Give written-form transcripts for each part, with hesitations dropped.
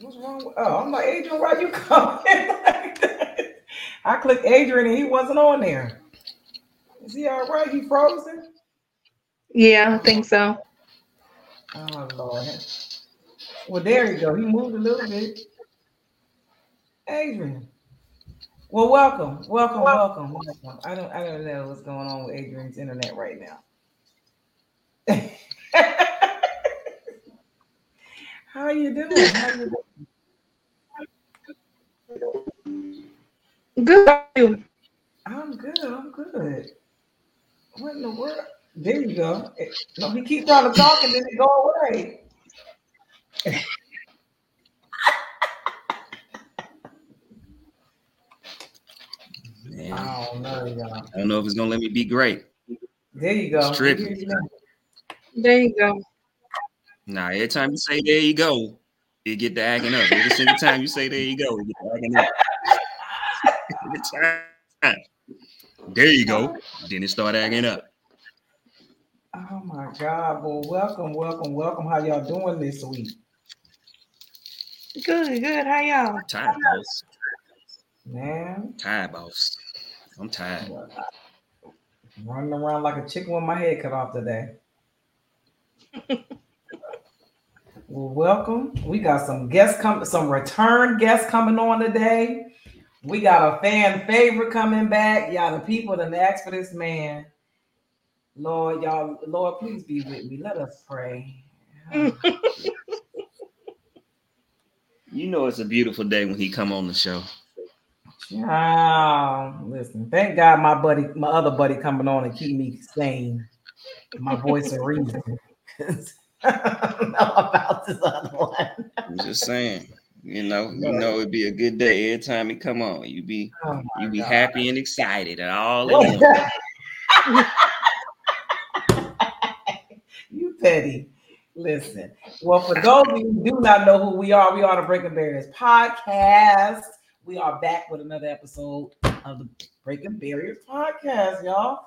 What's wrong with? Oh, I'm like, Adrian, why you coming like that? I clicked Adrian and he wasn't on there. Is he all right? He frozen? Yeah, I think so. Oh, Lord. Well, there you go. He moved a little bit. Adrian. Well, welcome. I don't know what's going on with Adrian's internet right now. How you doing? Good. How are you? I'm good. What in the world? There you go. No, he keeps trying to talk and then it go away. Man. I don't know, y'all. I don't know if it's gonna let me be great. There you go. There you go. Nah, every time you say there you go, you get to acting up. Every single time you say there you go, you get to acting up. There you go. Then it start acting up. Oh my God. Well, welcome. How y'all doing this week? Good. How y'all? Tired, boss. Man. Tired, boss. I'm tired. Running around like a chicken with my head cut off today. Well, welcome. We got some return guests coming on today. We got a fan favorite coming back. Y'all, the people that asked for this man. Lord, please be with me. Let us pray. You know it's a beautiful day when he come on the show. Wow. Listen, thank God my other buddy coming on and keep me sane. My voice of reason. I don't know about this other one. I'm just saying, you know, it'd be a good day every time he come on. You be happy and excited and all at once. You petty. Listen. Well, for those of you who do not know who we are the Breaking Barriers Podcast. We are back with another episode of the Breaking Barriers Podcast, y'all.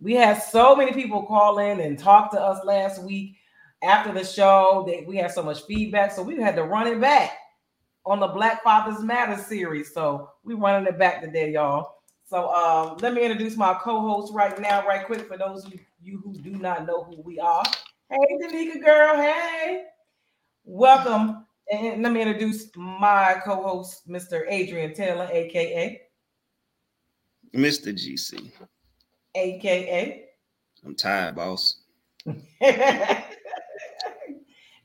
We had so many people call in and talk to us last week. After the show, that we had so much feedback, so we had to run it back on the Black Fathers Matter series. So we're running it back today, y'all. So let me introduce my co-host right now, right quick, for those of you who do not know who we are. Hey, Danica girl. Hey. Welcome. And let me introduce my co-host, Mr. Adrian Taylor, a.k.a. Mr. GC. A.k.a. I'm tired, boss.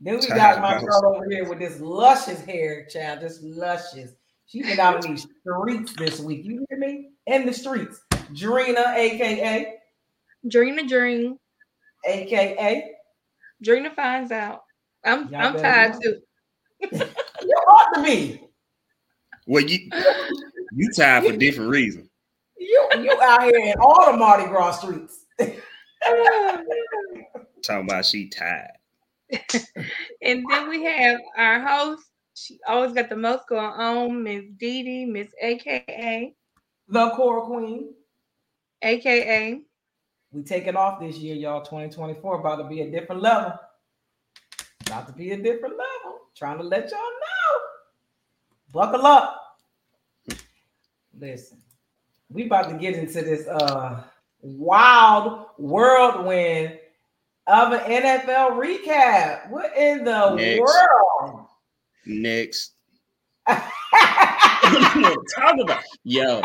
Then we got my girl over here with this luscious hair, child. Just luscious. She's been out in these streets this week. You hear me? In the streets. Drena, a.k.a. Dream. A.k.a. Drena finds out. I'm tired, too. You're hard to me. Well, you tired for different reasons. You out here in all the Mardi Gras streets. Talking about she tired. And then we have our host. She always got the most going on, Miss Dee Dee, Miss AKA The Core Queen, AKA. We taking off this year, y'all. 2024 about to be a different level. Trying to let y'all know. Buckle up. Listen, we about to get into this wild whirlwind of an NFL recap. What in the world? Next. Talk about it. Yo,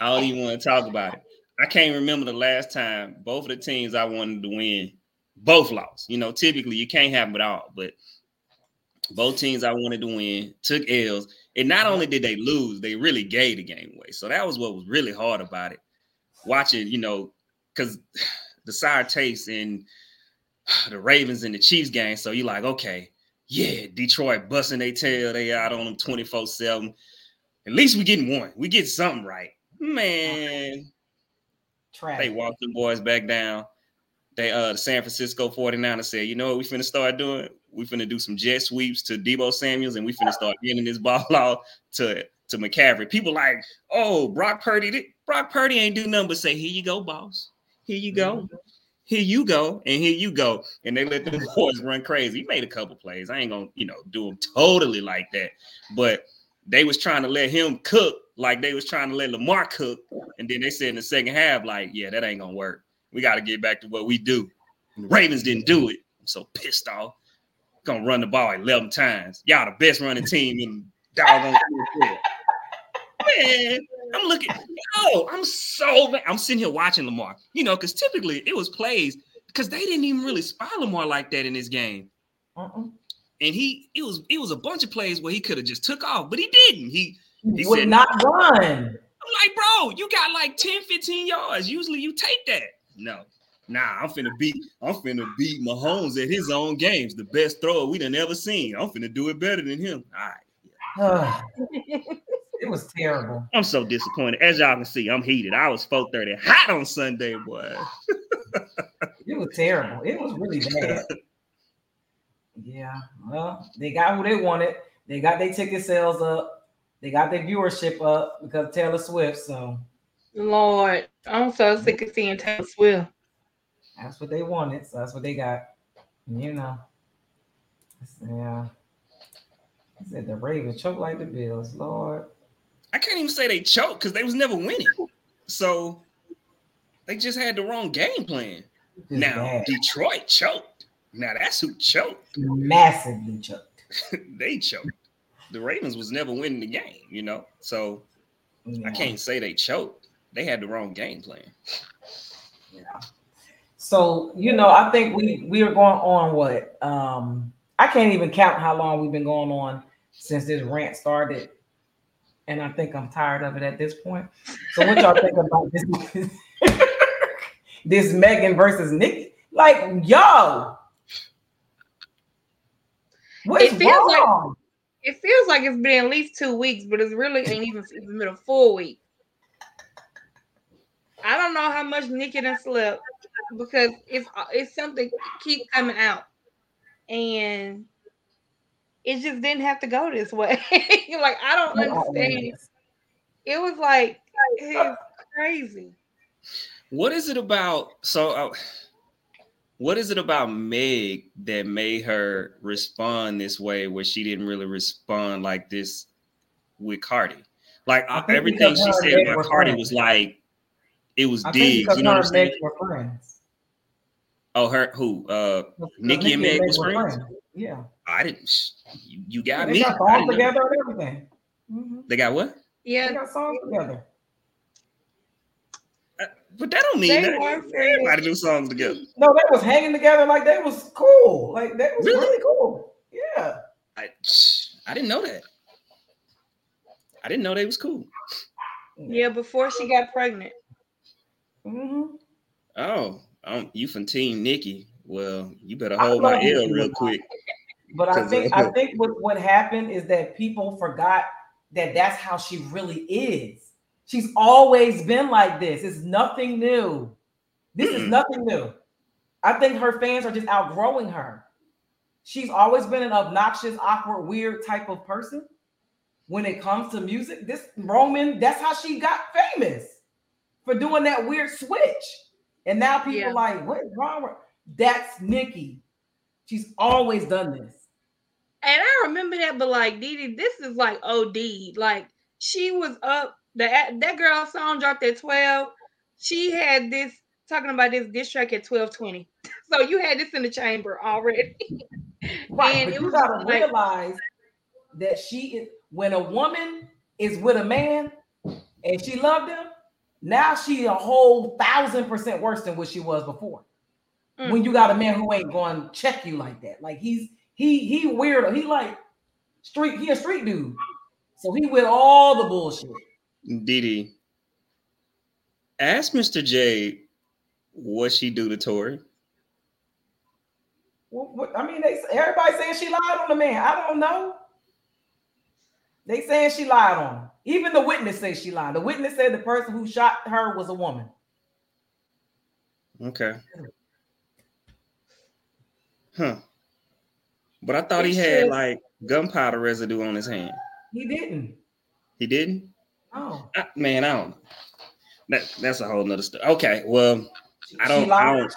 I don't even want to talk about it. I can't remember the last time both of the teams I wanted to win, both lost. You know, typically you can't have it all, but both teams I wanted to win took L's. And not only did they lose, they really gave the game away. So that was what was really hard about it. Watching, you know, because the sour taste in the Ravens and the Chiefs game. So you're like, okay, yeah, Detroit busting their tail. They out on them 24/7. At least we getting one. We get something right. Man. They walked the boys back down. They the San Francisco 49ers said, you know what we finna start doing? We finna do some jet sweeps to Debo Samuels, and we finna start getting this ball off to McCaffrey. People like, oh, Brock Purdy ain't do nothing but say, here you go, boss. Here you go. here you go, and here you go. And they let the boys run crazy. He made a couple plays. I ain't going to, do them totally like that. But they was trying to let him cook like they was trying to let Lamar cook. And then they said in the second half, like, yeah, that ain't going to work. We got to get back to what we do. And the Ravens didn't do it. I'm so pissed off. Going to run the ball 11 times. Y'all the best running team in doggone football. Man, I'm looking. I'm sitting here watching Lamar, because typically it was plays because they didn't even really spy Lamar like that in this game. And it was a bunch of plays where he could have just took off, but he didn't. He would not run. I'm like, bro, you got like 10, 15 yards. Usually you take that. No. Nah, I'm finna beat Mahomes at his own games. The best thrower we done ever seen. I'm finna do it better than him. All right. It was terrible. I'm so disappointed. As y'all can see, I'm heated. I was 4:30 hot on Sunday, boy. It was terrible. It was really bad. Yeah. Well, they got who they wanted. They got their ticket sales up. They got their viewership up because of Taylor Swift. So, Lord, I'm so sick of seeing Taylor Swift. That's what they wanted. So that's what they got. Yeah. I said the Ravens choke like the Bills, Lord. I can't even say they choked because they was never winning. So they just had the wrong game plan. Now, Detroit choked. Now, that's who choked. Massively choked. They choked. The Ravens was never winning the game, So yeah. I can't say they choked. They had the wrong game plan. Yeah. So, I think we are going on what? I can't even count how long we've been going on since this rant started. And I think I'm tired of it at this point. So what y'all think about this Megan versus Nicki? Like, yo, what's wrong? It feels like it's been at least 2 weeks, but it's really ain't even been a full week. I don't know how much Nicki done slept because it's something keep coming out, and it just didn't have to go this way. Like, I don't understand. It was like, it's crazy. What is it about Meg that made her respond this way where she didn't really respond like this with Cardi? Like, everything she said about Cardi was like, it was digs. You know what I'm saying? Oh, her who? Nicki and Meg was friends? Yeah. I didn't. You got me. They got songs together and everything. Mm-hmm. They got what? Yeah. They got songs together. But that don't mean that everybody do songs together. No, they was hanging together like they was cool. Like that was really cool. Yeah. I didn't know that. I didn't know they was cool. Yeah, before she got pregnant. Mm-hmm. Oh. You from Team Nicki? Well, you better hold my L real quick. But I think what happened is that people forgot that that's how she really is. She's always been like this. It's nothing new. This is nothing new. I think her fans are just outgrowing her. She's always been an obnoxious, awkward, weird type of person. When it comes to music, this Roman, that's how she got famous, for doing that weird switch. And now people are like, what's wrong with her? That's Nicki. She's always done this. And I remember that, but like, Dee Dee, this is like OD. Like, she was up. That girl song dropped at 12. She had this, talking about this diss track at 12:20. So you had this in the chamber already. Right, and you got to realize that she is, when a woman is with a man and she loved him, now she a whole 1,000% worse than what she was before. When you got a man who ain't going to check you like that. Like, he's weirdo. He like street. He a street dude. So he with all the bullshit. Dee Dee, ask Mr. J what she do to Tory. What, I mean, everybody saying she lied on the man. I don't know. They saying she lied on him. Even the witness says she lied. The witness said the person who shot her was a woman. Okay. Huh. But I thought he had like gunpowder residue on his hand. He didn't. He didn't? Oh. I don't know. That's a whole nother story. Okay, well, She lied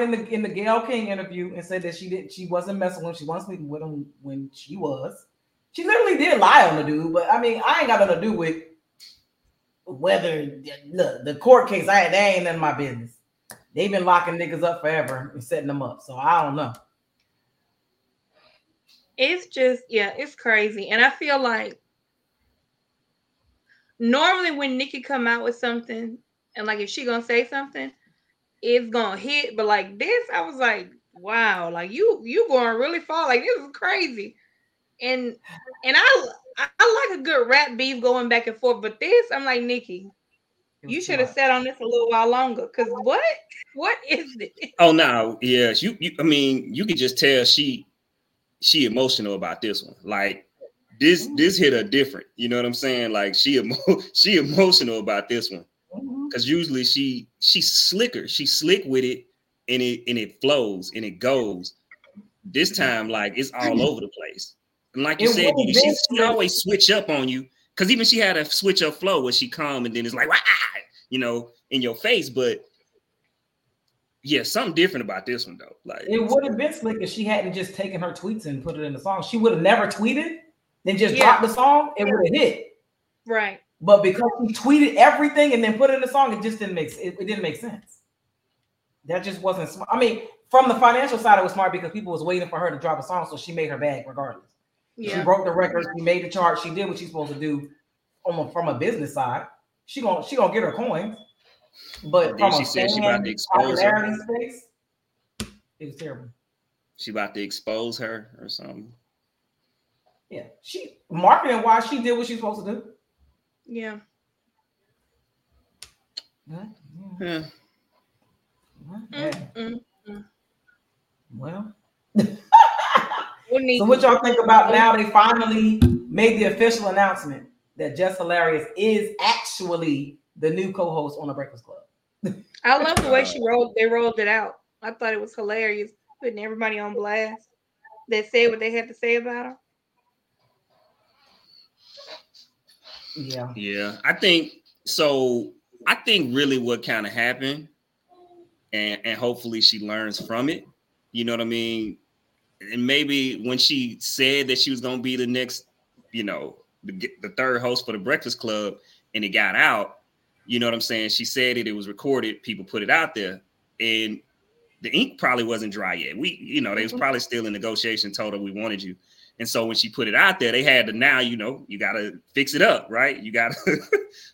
in the Gail King interview and said that she wasn't messing with him. She wasn't sleeping with him when she was. She literally did lie on the dude, but I mean, I ain't got nothing to do with whether the court case. That ain't none of my business. They've been locking niggas up forever and setting them up, so I don't know. It's just, yeah, it's crazy, and I feel like normally when Nicki come out with something, and like if she gonna say something, it's gonna hit. But like this, I was like, wow, like you going really far. Like this is crazy. And I like a good rap beef going back and forth, but this, I'm like, Nicki, you should have sat on this a little while longer. Cause what is this? Oh no, yeah, you. I mean, you could just tell she emotional about this one. Like this hit her different. You know what I'm saying? Like she emotional about this one. Cause usually she's slicker. She's slick with it, and it flows and it goes. This time, like it's all over the place. And like you said, Dee Dee, she always switch up on you. Because even she had a switch up flow where she calm and then it's like, wah! You know, in your face. But yeah, something different about this one, though. Like it would have been slick if she hadn't just taken her tweets and put it in the song. She would have never tweeted, then just dropped the song. It would have hit. Right. But because she tweeted everything and then put it in the song, it just didn't make sense. It didn't make sense. That just wasn't smart. I mean, from the financial side, it was smart because people was waiting for her to drop a song, so she made her bag regardless. Yeah. She broke the record. She made the chart. She did what she's supposed to do from a business side. She gonna get her coins. But then she said she about to expose her. Space, it was terrible. She about to expose her or something. Yeah. She marketing wise, she did what she's supposed to do. Yeah. Yeah. Well. So what y'all think about now? They finally made the official announcement that Jess Hilarious is actually the new co-host on the Breakfast Club. I love the way they rolled it out. I thought it was hilarious, putting everybody on blast that said what they had to say about her. Yeah. Yeah. I think really what kind of happened, and hopefully she learns from it. You know what I mean? And maybe when she said that she was going to be the next, you know, the third host for the Breakfast Club, and it got out, you know what I'm saying? She said it was recorded. People put it out there, and the ink probably wasn't dry yet. They was probably still in negotiation, told her we wanted you. And so when she put it out there, they had to now, you know, you got to fix it up, right? You got to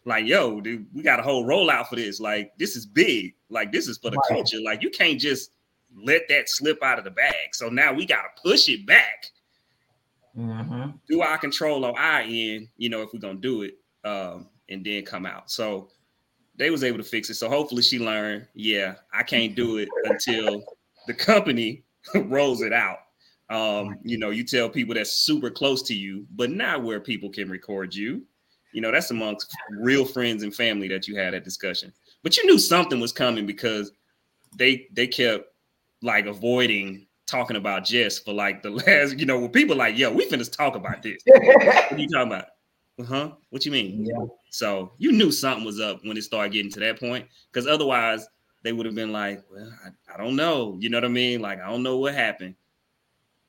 like, yo, dude, we got a whole rollout for this. Like, this is big. Like, this is for the culture. Like, you can't just let that slip out of the bag. So now we got to push it back. Mm-hmm. Do our control on our end, you know, if we're going to do it, and then come out. So they was able to fix it. So hopefully she learned, yeah, I can't do it until the company rolls it out. You know, you tell people that's super close to you, but not where people can record you. You know, that's amongst real friends and family that you had that discussion. But you knew something was coming because they kept like avoiding talking about Jess for like the last, you know, when people like, yo, we finna talk about this. What are you talking about? Uh-huh. What you mean? Yeah. So you knew something was up when it started getting to that point, because otherwise they would have been like, well, I don't know. You know what I mean? Like, I don't know what happened,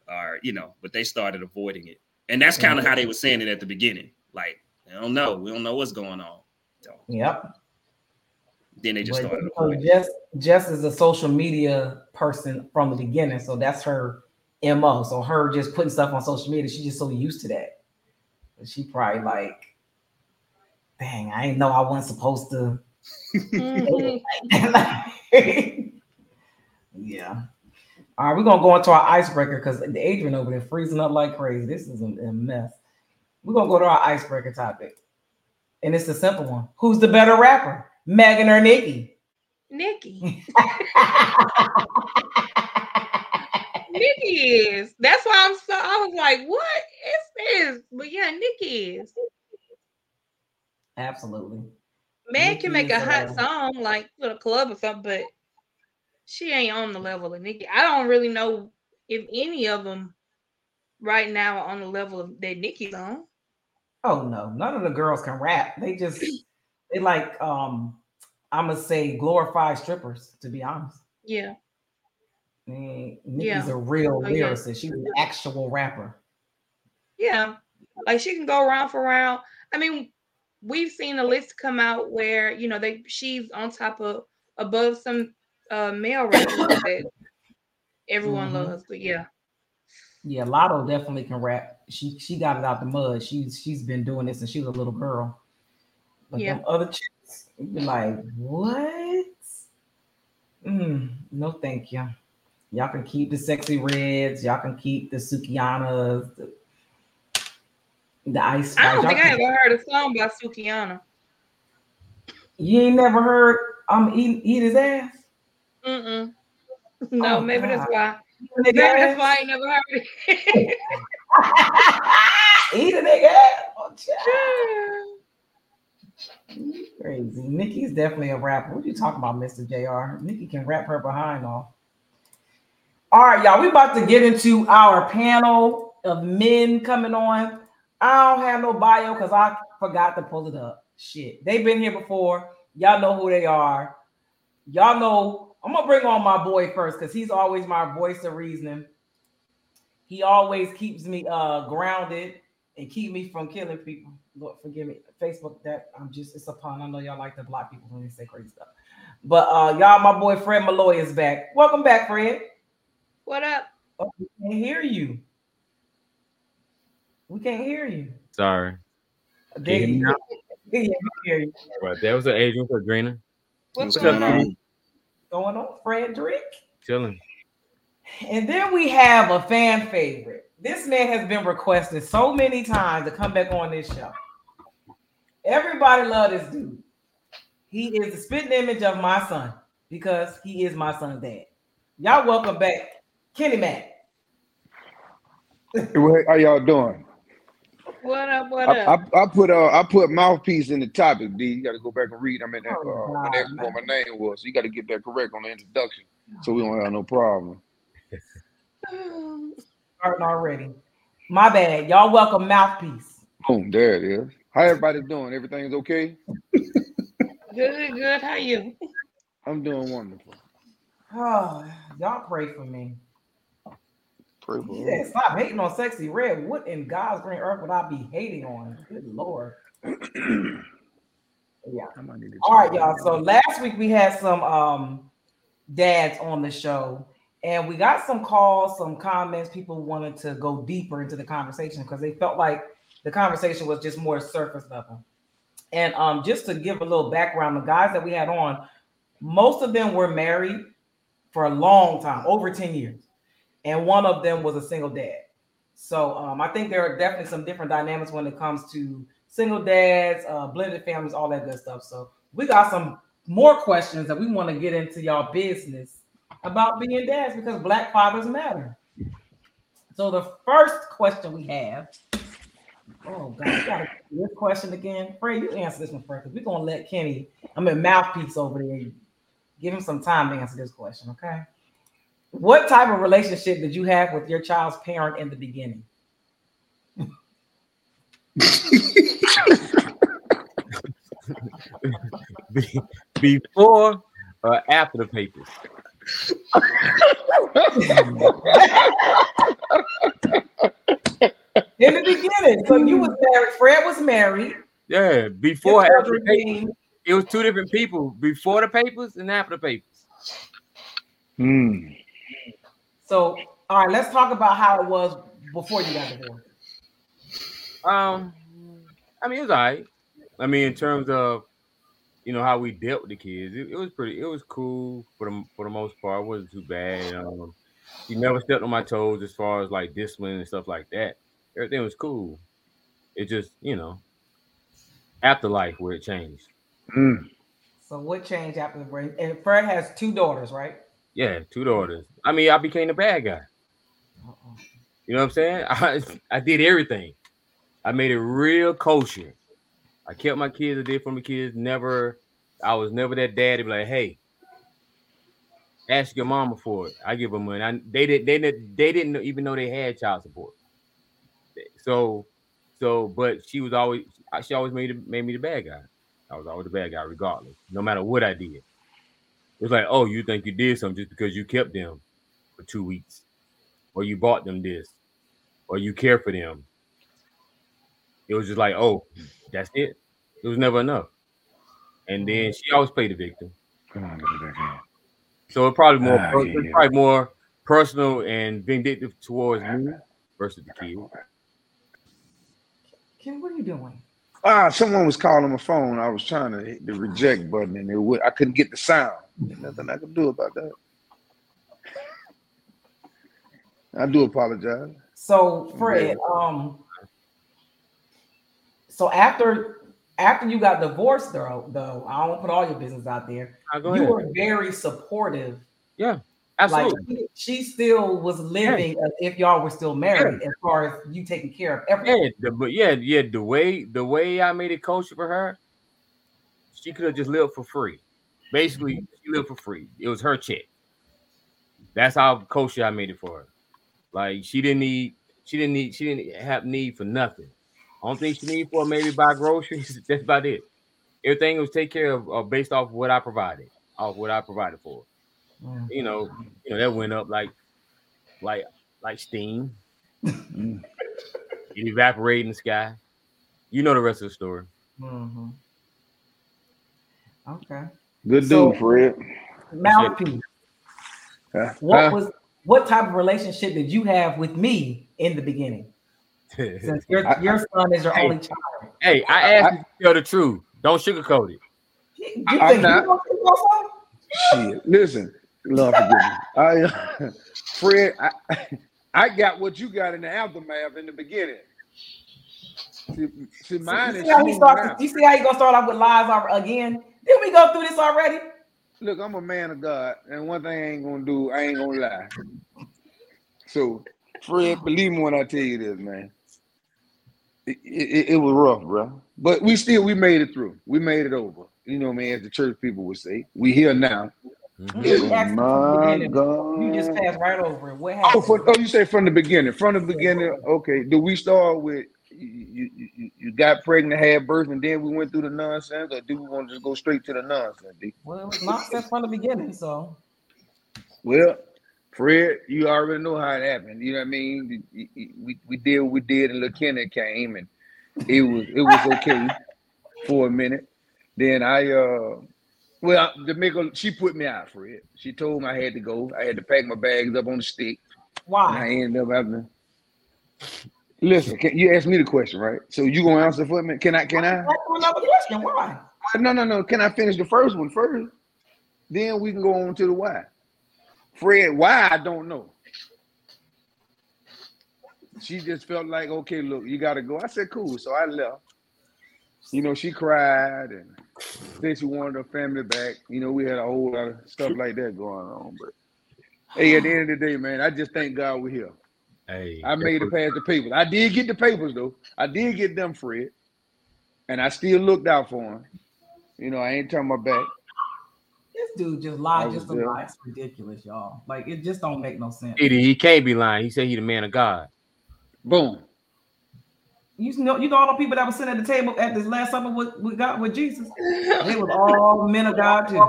or, you know, but they started avoiding it. And that's kind of how they were saying it at the beginning. Like, I don't know. We don't know what's going on. So, yep. Then they just started. Jess is a social media person from the beginning, so that's her MO. So her just putting stuff on social media, she's just so used to that. But she probably like, dang, I didn't know I wasn't supposed to. Yeah. All right, we're gonna go into our icebreaker because Adrian over there freezing up like crazy. This is a mess. We're gonna go to our icebreaker topic, and it's a simple one. Who's the better rapper? Megan or Nicki? Nicki. Nicki is. That's why I was like, what is this? But yeah, Nicki is. Absolutely. Meg Nicki can make a hot song like for the club or something, but she ain't on the level of Nicki. I don't really know if any of them right now are on the level of that Nicki's on. Oh no, none of the girls can rap. They like I'm going to say glorified strippers, to be honest. Yeah. I mean, Nicki's a real lyricist. She's an actual rapper. Yeah. Like, she can go round for round. I mean, we've seen a list come out where, you know, she's on top of, above some male rappers that everyone loves. But yeah. Yeah, Lotto definitely can rap. She got it out the mud. She's been doing this since she was a little girl. But them other chicks, you'd be like, what? No, thank you. Y'all can keep the sexy reds. Y'all can keep the Sukianas, the ice. I don't think I ever heard a song by Sukiana. You ain't never heard "I'm eat his ass"? Mm-mm. No, oh, maybe that's why. Maybe that's why I ain't never heard it. Eat a nigga ass. Oh, child. Crazy. Nicki's definitely a rapper. What are you talking about, Mr. JR? Nicki can rap her behind off. All right, y'all. We about to get into our panel of men coming on. I don't have no bio because I forgot to pull it up. Shit. They've been here before. Y'all know who they are. Y'all know. I'm going to bring on my boy first because he's always my voice of reasoning. He always keeps me grounded and keep me from killing people. Lord, forgive me. Facebook, it's a pun. I know y'all like to block people when they say crazy stuff. But y'all, my boy Fred Malloy is back. Welcome back, Fred. What up? Oh, we can't hear you. We can't hear you. Sorry. They hear you. Right, that was an Adrian for Drena. What's going on, Frederick? Chilling. And then we have a fan favorite. This man has been requested so many times to come back on this show. Everybody love this dude. He is the spitting image of my son because he is my son's dad. Y'all welcome back, Kenny Mac. What are y'all doing? What up? I put mouthpiece in the topic, D. You got to go back and read. I'm in that. What my name was. So you got to get that correct on the introduction, so we don't have no problem. Starting already. My bad. Y'all welcome mouthpiece. Boom. There it is. How everybody doing? Everything's okay? Good. How you? I'm doing wonderful. Oh, y'all pray for me. Yeah, stop hating on sexy red. What in God's green earth would I be hating on? Good Lord. Yeah. All right, y'all. So last week we had some dads on the show, and we got some calls, some comments. People wanted to go deeper into the conversation because they felt like the conversation was just more surface level. And just to give a little background, the guys that we had on, most of them were married for a long time, over 10 years. And one of them was a single dad. So I think there are definitely some different dynamics when it comes to single dads, blended families, all that good stuff. So we got some more questions that we want to get into y'all business about being dads because Black fathers matter. So the first question we have, oh God, I gotta get this question again. Fred, you answer this one first because we're going to let Kenny, mouthpiece over there. Give him some time to answer this question, okay? What type of relationship did you have with your child's parent in the beginning? Before or after the papers? In the beginning. So you was married. Fred was married. Yeah, before and after the papers. It was two different people. Before the papers and after the papers. Hmm. So, all right, let's talk about how it was before you got divorced. It was all right. In terms of, how we dealt with the kids, it was pretty. It was cool for the most part. It wasn't too bad. She never stepped on my toes as far as like discipline and stuff like that. Everything was cool. It just, afterlife where it changed. Mm. So what changed after the break? And Fred has two daughters, right? Yeah, two daughters. I became the bad guy. Uh-oh. You know what I'm saying? I did everything. I made it real kosher. I kept my kids. I did for my kids. I was never that dad to be like, hey, ask your mama for it. I give them money. They didn't even know they had child support. So, but she always made me the bad guy. I was always the bad guy regardless, no matter what I did. It's like, oh, you think you did something just because you kept them for 2 weeks, or you bought them this, or you care for them. It was just like, oh, that's it. It was never enough. And then she always played the victim. Come on, so it's probably more, more personal and vindictive towards me versus the kid. Ken, what are you doing? Someone was calling my phone. I was trying to hit the reject button, and I couldn't get the sound. There's nothing I could do about that. I do apologize. So, Fred, so after you got divorced, though, I don't want to put all your business out there. You were very supportive. Yeah, absolutely. Like, she still was living as if y'all were still married, as far as you taking care of everything. The way I made it kosher for her, she could have just lived for free. Basically, she lived for free. It was her check. That's how kosher I made it for her. Like, she didn't have need for nothing. Only thing she needed for maybe buy groceries. That's about it. Everything was taken care of based off what I provided, for her. Mm-hmm. You know that went up like steam. It evaporated in the sky. You know the rest of the story. Mm-hmm. Okay. Good dude, Fred. Malcolm, what type of relationship did you have with me in the beginning? Since your son is your only child. Hey, I asked you to tell the truth. Don't sugarcoat it. I'm not. Shit, listen, Lord forgive me. Fred, I got what you got in the aftermath in the beginning. See, mine is. You see how you gonna start off with lies again? Didn't we go through this already? Look, I'm a man of God, and one thing I ain't gonna do, I ain't gonna lie. So, Fred, believe me when I tell you this, man. It was rough, bro. But we made it through. We made it over. You know what I mean? As the church people would say, we here now. Mm-hmm. My God. You just passed right over it. What happened? You say from the beginning. From the beginning, okay. Do we start with you got pregnant, had birth, and then we went through the nonsense? Or do we want to just go straight to the nonsense? D? Well, it was nonsense from the beginning, so. Well, Fred, you already know how it happened. You know what I mean? We did what we did, and Lil Kenny came, and it was okay for a minute. Then she put me out, Fred. She told me I had to go. I had to pack my bags up on the stick. Why? And I ended up having. Listen, you asked me the question, right? So you gonna answer for me? Can I? Another question. Why? No. Can I finish the first one first? Then we can go on to the why. Fred, why? I don't know. She just felt like, okay, look, you got to go. I said, cool. So I left. You know, she cried and said she wanted her family back. You know, we had a whole lot of stuff like that going on. But hey, at the end of the day, man, I just thank God we're here. Hey, I made it past the papers. I did get the papers, though. I did get them, Fred. And I still looked out for him. You know, I ain't turned my back. This dude just lied just to lie. It's ridiculous, y'all. Like, it just don't make no sense. He can't be lying. He said he the man of God. Boom. You know all the people that were sitting at the table at this last supper with Jesus? They was all men of God, too.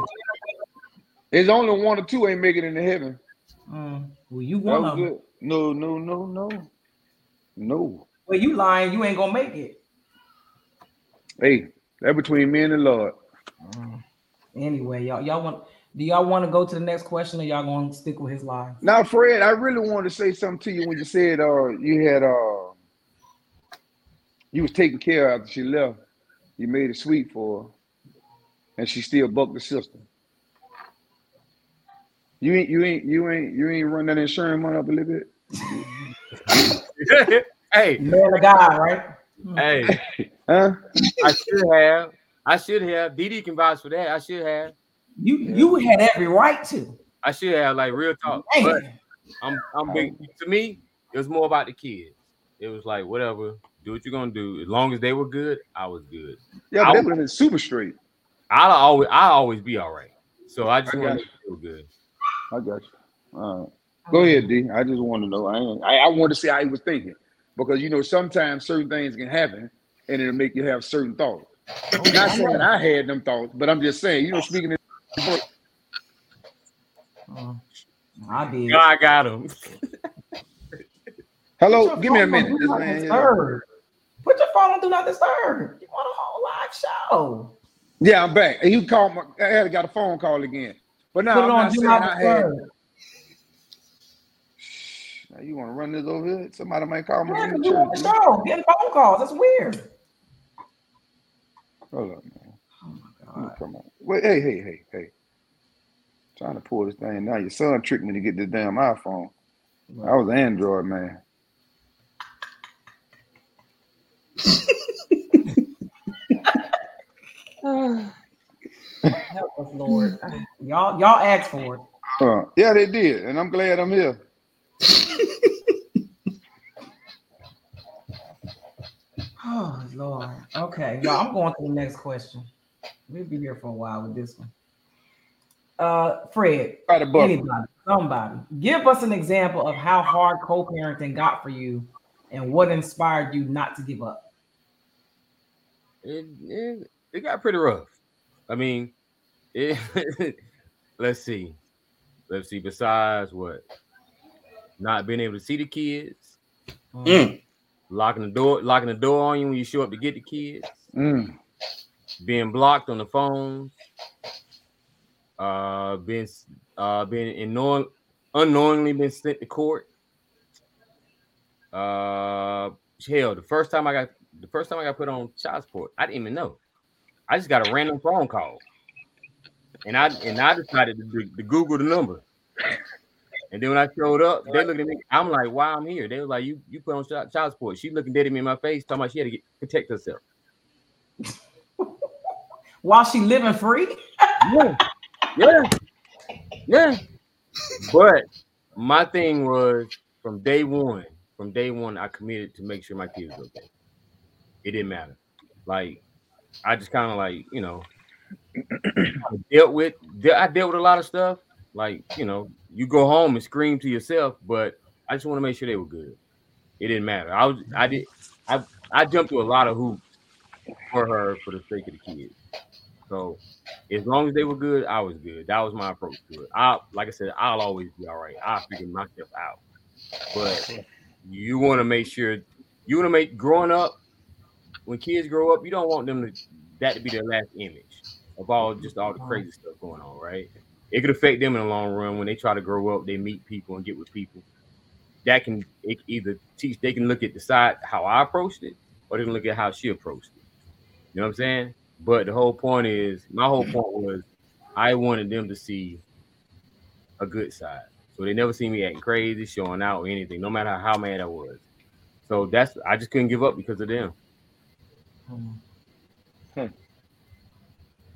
There's only one or two ain't making it into heaven. Well, you one of them. No. Well, you lying. You ain't going to make it. Hey, that between me and the Lord. Anyway, do y'all want to go to the next question, or y'all gonna stick with his lie? Now, Fred, I really wanted to say something to you when you said you was taking care of after she left. You made it sweet for her, and she still bucked the system. You ain't run that insurance money up a little bit. Hey, man of God, right? Hey, huh? I should have. DD can vouch for that. I should have. You had every right to. I should have, like, real talk. Man. But I'm big. To me, it was more about the kids. It was like, whatever, do what you're gonna do. As long as they were good, I was good. Yeah, but that would have been super straight. I always be all right. So I just want to feel good. I got you. All right. Go ahead, D. I just want to know. I want to see how he was thinking, because you know sometimes certain things can happen and it'll make you have certain thoughts. I'm not saying I had them thoughts, but I'm just saying, you know, speaking of I did. God, I got him. Hello, give me a minute. This man here. Put your phone on Do Not Disturb. You want a whole live show. Yeah, I'm back. You called my I had got a phone call again. But now I'm not saying I had. Now you want to run this over here? Somebody might call me. Yeah, you on the show. Getting phone calls. That's weird. Hold on, man. Oh my God. Come on. Wait, hey. Trying to pull this thing down. Your son tricked me to get this damn iPhone. I was Android, man. Help us, Lord. Y'all asked for it. Yeah, they did, and I'm glad I'm here. Oh, Lord. Okay, y'all, I'm going to the next question. We'll be here for a while with this one. Fred, somebody, give us an example of how hard co-parenting got for you and what inspired you not to give up. It got pretty rough. I mean, let's see, besides what? Not being able to see the kids, locking the door on you when you show up to get the kids, being blocked on the phone. Being unknowingly sent to court. Hell, the first time I got put on child support, I didn't even know. I just got a random phone call, and I decided to Google the number. And then when I showed up, they looked at me. I'm like, "Why I'm here?" They were like, "You put on child support." She looking dead at me in my face, talking about she had to protect herself while she living free. Yeah. Yeah. But my thing was from day one, I committed to make sure my kids were okay. It didn't matter. Like, I just kind of like, you know, I dealt with a lot of stuff. Like, you know, you go home and scream to yourself, but I just want to make sure they were good. It didn't matter. I jumped through a lot of hoops for her for the sake of the kids. So as long as they were good, I was good. That was my approach to it. I'll always be all right. I'll figure myself out. But you want to make growing up, when kids grow up, you don't want them to be their last image of all the crazy stuff going on, right? It could affect them in the long run. When they try to grow up, they meet people and get with people. They can look at the side how I approached it, or they can look at how she approached it. You know what I'm saying? But my whole point was I wanted them to see a good side. So they never see me acting crazy, showing out or anything, no matter how mad I was. So I just couldn't give up because of them.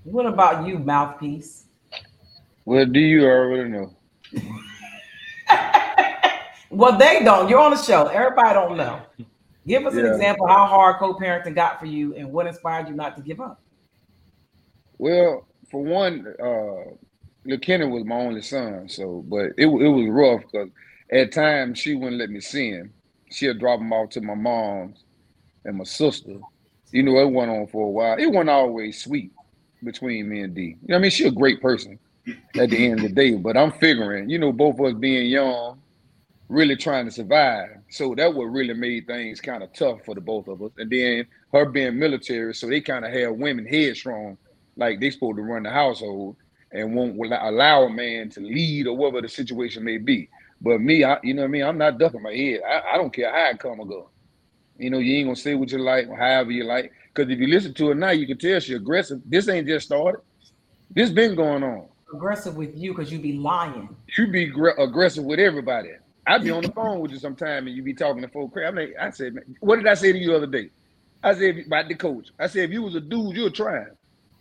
What about you, mouthpiece? Well, do you already know? Well, they don't. You're on the show. Everybody don't know. Give us an example how hard co-parenting got for you and what inspired you not to give up. Well, for one, Lil Kenny was my only son, but it was rough because at times she wouldn't let me see him. She'd drop him off to my mom and my sister. You know, it went on for a while. It wasn't always sweet between me and Dee. You know what I mean? She's a great person at the end of the day, but I'm figuring, you know, both of us being young, really trying to survive. So that what really made things kind of tough for the both of us. And then her being military, so they kind of had women headstrong, like they supposed to run the household and won't allow a man to lead or whatever the situation may be. But me, you know what I mean? I'm not ducking my head. I don't care how I come or go. You know, you ain't going to say what you like, however you like. Because if you listen to her now, you can tell she's aggressive. This ain't just started. This been going on. Aggressive with you because you be lying. You be aggressive with everybody. I be on the phone with you sometime and you be talking to folk crap. I said, man, what did I say to you the other day? I said about the coach. I said, if you was a dude, you would try.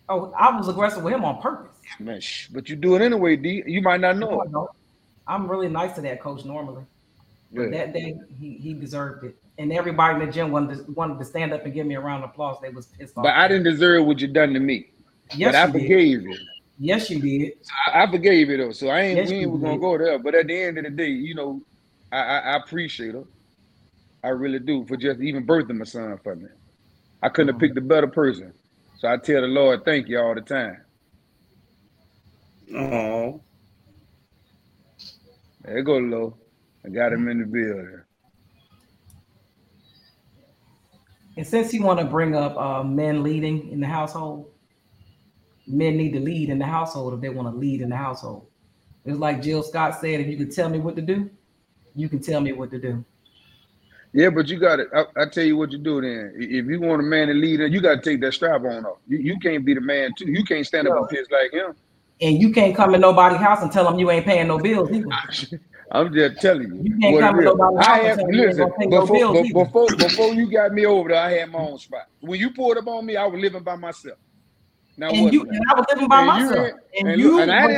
Oh, I was aggressive with him on purpose. Man, but you do it anyway, D. You might not know. No, I'm really nice to that coach normally. But that day, he deserved it. And everybody in the gym wanted to stand up and give me a round of applause. They was pissed off. But I didn't deserve what you done to me. Yes, but I forgave you. Yes, you did. I forgave you, though. So we ain't going to go there. But at the end of the day, you know, I appreciate her. I really do, for just even birthing my son for me. I couldn't have picked a better person. So I tell the Lord, thank you all the time. Oh, there you go, Lo. I got him in the building. And since you want to bring up men leading in the household, men need to lead in the household if they want to lead in the household. It's like Jill Scott said, if you can tell me what to do, you can tell me what to do. Yeah, but you got it. I tell you what you do then. If you want a man to lead, you got to take that strap on off. You can't be the man too. You can't stand up and piss like him. And you can't come in nobody's house and tell them you ain't paying no bills either. I'm just telling you. You can't come to nobody's house and tell them you ain't gonna pay no bills either. Before you got me over there, I had my own spot. When you pulled up on me, I was living by myself. Now I was living by myself. And you didn't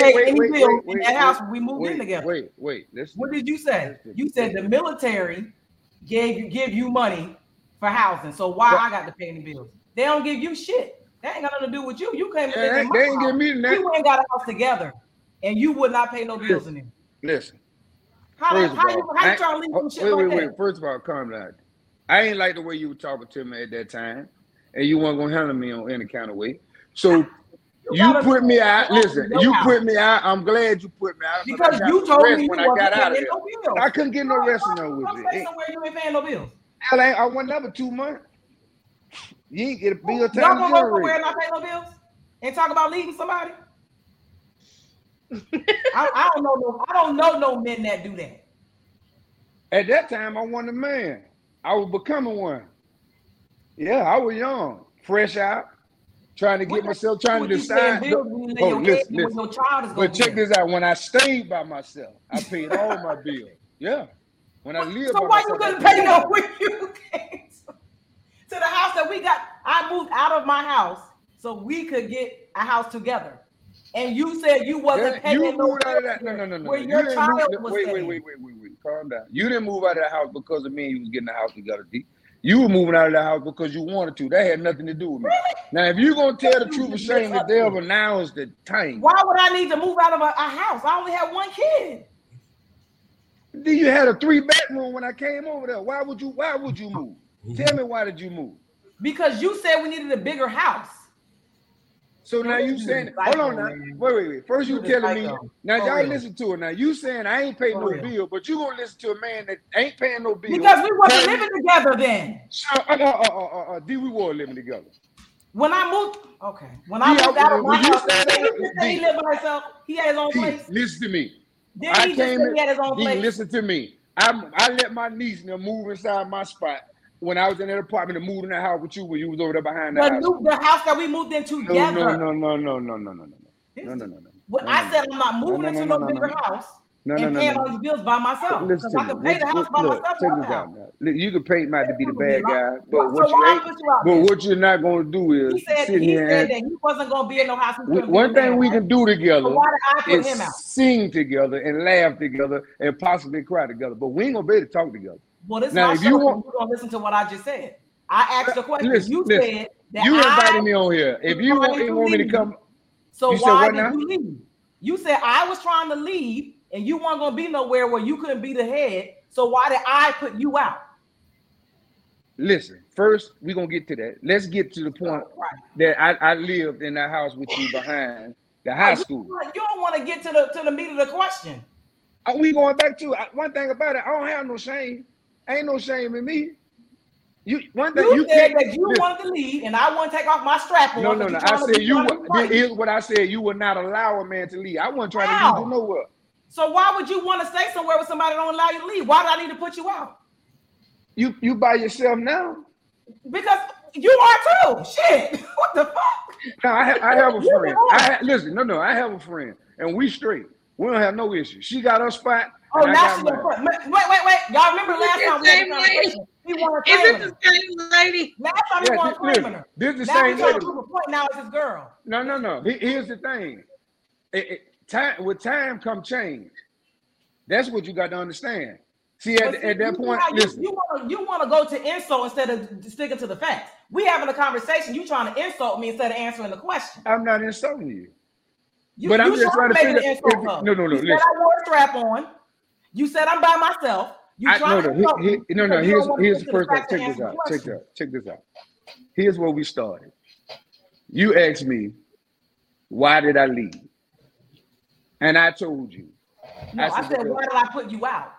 pay any bills in that house when we moved in together. What did you say? You said the military give you money for housing. So why I got to pay any bills? They don't give you shit. That ain't got nothing to do with you. You came to live in my house. You ain't got a house together, and you would not pay no bills in it. Listen. How you trying to leave some shit like that? First of all, calm down. I ain't like the way you were talking to me at that time, and you weren't going to handle me on any kind of way. So you put me out. I'm glad you put me out. Because you told me when I got out of here. I couldn't get no rest with it. Somewhere you ain't paying no bills. I went another 2 months. You ain't get a bill. Y'all gonna go somewhere and not pay no bills and talk about leaving somebody? I don't know no men that do that. At that time, I wasn't a man. I was becoming one. Yeah, I was young, fresh out, trying to get myself, trying to decide. But check this out. When I stayed by myself, I paid all my bills. Yeah. When I lived by myself. So why you couldn't pay no when you came to the house that we got? I moved out of my house so we could get a house together. And you said you wasn't paying no. Where your child was staying. Wait. Calm down. You didn't move out of the house because of me and you was getting the house together, D. You were moving out of the house because you wanted to. That had nothing to do with me. Really? Now, if you're going to tell the truth and shame the devil, now is the time. Why would I need to move out of a house? I only had one kid. D, you had a 3-bedroom when I came over there. Why would you move? Tell me, why did you move? Because you said we needed a bigger house. So now you saying, hold on now, wait. First you telling me, now y'all listen to it. Now you saying I ain't paid no bill, but you gonna listen to a man that ain't paying no bill. Because we wasn't living together then. D, we were living together. When I moved out of my house, he lived by himself. He had his own place. Listen to me. Then he had his own place. Listen to me. I let my niece move inside my spot. When I was in that apartment and moved in the house with you when you was over there behind that house. The house that we moved in together. No. When I said I'm not moving into no bigger house and paying all these bills by myself. Because I can pay the house by myself. You can pay Mike to be the bad guy, but what you're not going to do is sit here. He said that he wasn't going to be in no house. One thing we can do together is sing together and laugh together and possibly cry together. But we ain't going to be able to talk together. Well, this now, is my show. You're going to listen to what I just said. I asked the question. Listen, said that you invited me on here. If you want me to come. So why did you leave? You said I was trying to leave and you weren't going to be nowhere where you couldn't be the head. So why did I put you out? Listen, first, we're going to get to that. Let's get to the point that I lived in that house with you behind the high school. You don't want to get to the meat of the question. Are we going back to one thing about it? I don't have no shame. Ain't no shame in me. You said that you wanted to leave, and I want to take off my strap on. No. I said here's what I said. You would not allow a man to leave. I wasn't trying to leave you nowhere. So why would you want to stay somewhere where somebody don't allow you to leave? Why do I need to put you out? You by yourself now? Because you are too. Shit. What the fuck? No, I have a friend. I have a friend, and we straight. We don't have no issue. She got her spot. Oh, now she's in front. Wait. Y'all remember last time we had a conversation? He wanted to claim her. Is it the same lady? Last time he wanted to claim her. This is the same lady. Now it's his girl. No. Here's the thing. With time come change. That's what you got to understand. See, at that point, listen. You want to go to insult instead of sticking to the facts. We having a conversation. You trying to insult me instead of answering the question. I'm not insulting you. But I'm just trying to figure out. No. You said I wore a strap on. You said I'm by myself. Here's the first thing. Check this out. Here's where we started. You asked me, why did I leave? And I told you. No, I said, why did I put you out?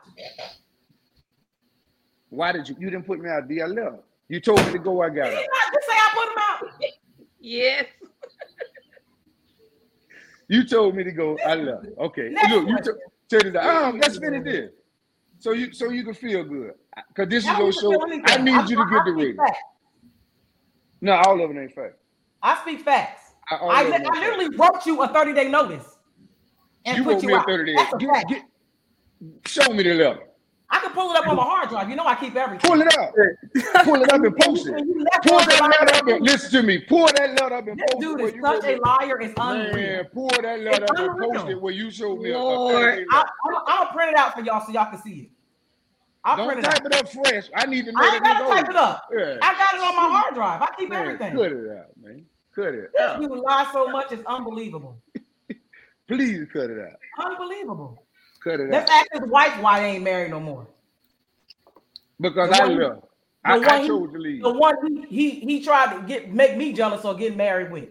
Why did you didn't put me out, D. I left. You told me to go, I got out. You did not just say I put him out. Yes. You told me to go, I left. Okay. Next look, you turned it out. Oh, let's finish this. So you can feel good. Because this that is your show. I need you to get the reading. No, all of it ain't fact. I speak facts. I literally wrote you a 30-day notice. And you put wrote you me out. A 30-day. Show me the letter. I can pull it up on my hard drive. You know I keep everything. Pull it up. Pull it up and post it. Pull that letter up and listen to me. Pull that letter up and post it. Dude is such a liar. It's unreal. Man, pull that letter up and post it where you showed me. Lord, I'll print it out for y'all so y'all can see it. Don't type it up fresh. I need to know that. I gotta type it up. Yeah. I got it on my hard drive. I keep everything. Cut it out, man. Cut it out. You lie so much, it's unbelievable. Please cut it out. Unbelievable. Cut it Let's out. Ask his wife why they ain't married no more. Because I left. I chose to leave. The one he tried to make me jealous or get married with.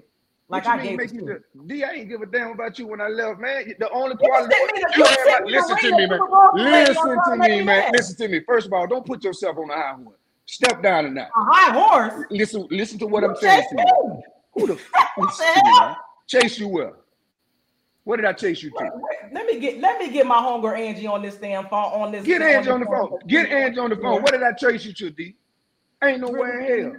Like I gave it to you. D, I ain't give a damn about you when I left, man. The only part listen to me, man. Listen to me, man. Listen to me. First of all, don't put yourself on a high horse. Step down and out. A high horse? Listen to what I'm saying to you. Who the fuck chase you up? What did I chase you to? Let me get my homegirl Angie on this damn phone. On this. Get Angie on the phone. Get Angie on the phone. What did I chase you to, D? Ain't no way in hell.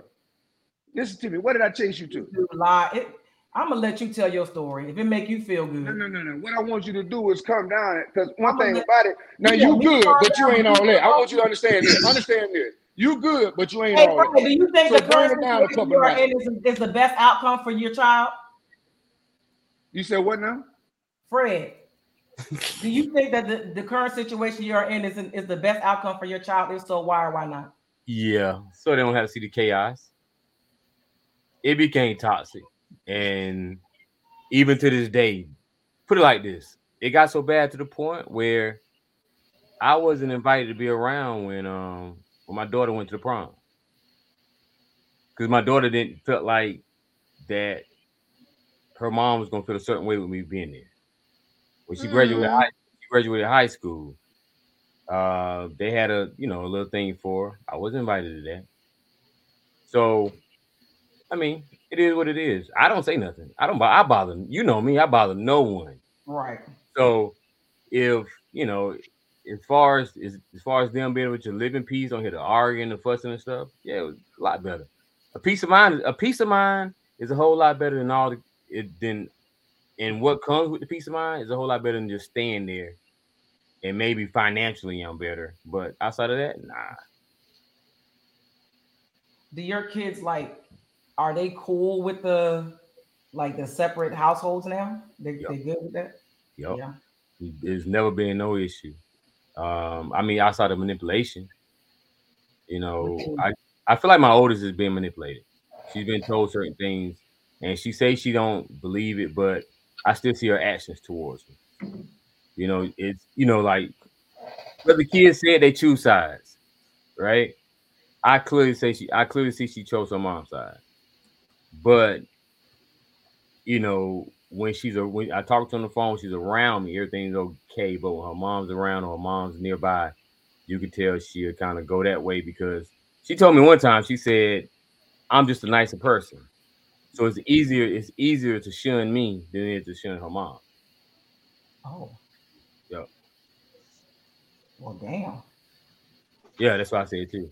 Listen to me. What did I chase you to? You lie. I'm gonna let you tell your story if it make you feel good. No. What I want you to do is come down because one thing about it. Now you good, but you ain't all that. I want you to understand this. Understand this. You good, but you ain't all that. Do you think the person you are in is the best outcome for your child? You said what now? Fred, do you think that the current situation you are in is the best outcome for your child? If so, why or why not? Yeah, so they don't have to see the chaos. It became toxic. And even to this day, put it like this, it got so bad to the point where I wasn't invited to be around when my daughter went to the prom. Because my daughter didn't feel like that her mom was going to feel a certain way with me being there. When she graduated high school, they had a little thing for her. I was invited to that. So, I mean, it is what it is. I don't say nothing. I bother. You know me. I bother no one. Right. So, as far as them being able to live in peace, don't hear the arguing, the fussing and stuff. Yeah, it was a lot better. A peace of mind is a whole lot better than all than. And what comes with the peace of mind is a whole lot better than just staying there. And maybe financially I'm better. But outside of that, nah. Do your kids, are they cool with the separate households now? They good with that? Yep. Yeah. There's never been no issue. Outside of manipulation. I feel like my oldest is being manipulated. She's been told certain things. And she says she don't believe it, but I still see her actions towards me. But the kids said they choose sides, right? I clearly see she chose her mom's side, but when I talk to her on the phone, she's around me, everything's okay. But when her mom's around or her mom's nearby, you can tell she'll kind of go that way because she told me one time, she said, "I'm just a nicer person." So it's easier to shun me than it is to shun her mom. Oh. Yeah. Well, damn. Yeah, that's what I said too.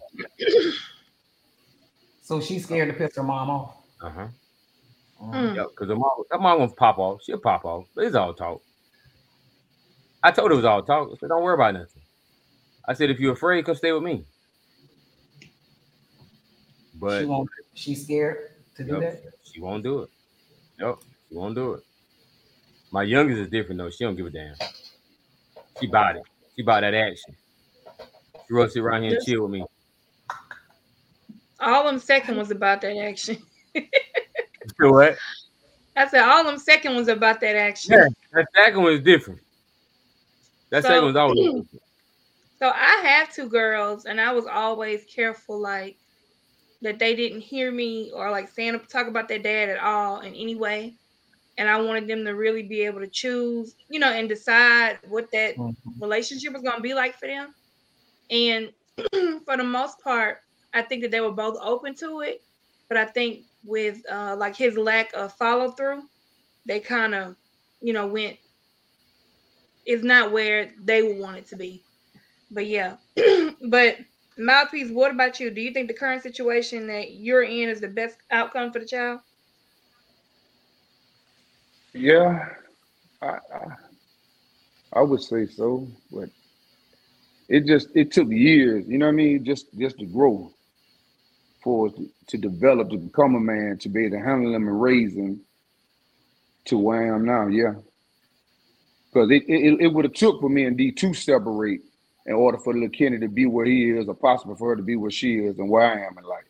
So she's scared to piss her mom off. Uh-huh. Yeah, because her mom won't pop off. She'll pop off. But it's all talk. I told her it was all talk. I said, don't worry about nothing. I said, if you're afraid, come stay with me. But she's scared to do that? She won't do it. Nope, she won't do it. My youngest is different though. She don't give a damn. She bought it. She bought that action. She wrote sit around here and chill with me. All them second was about that action. You know what? I said all them second was about that action. Yeah, that second one is different. Second one's always different. So I have two girls and I was always careful that they didn't hear me or like stand up talk about their dad at all in any way. And I wanted them to really be able to choose, you know, and decide what that relationship was going to be like for them. And for the most part, I think that they were both open to it. But I think with like his lack of follow through, they kind of, you know, went. It's not where they would want it to be. But yeah, but Mouthpiece, what about you? Do you think the current situation that you're in is the best outcome for the child? Yeah, I would say so, but it took years, you know what I mean? Just to grow, for to develop, to become a man, to be able to handle him and raise him to where I am now. Yeah, because it would have took for me and D to separate in order for little Kenny to be where he is, or possible for her to be where she is and where I am in life,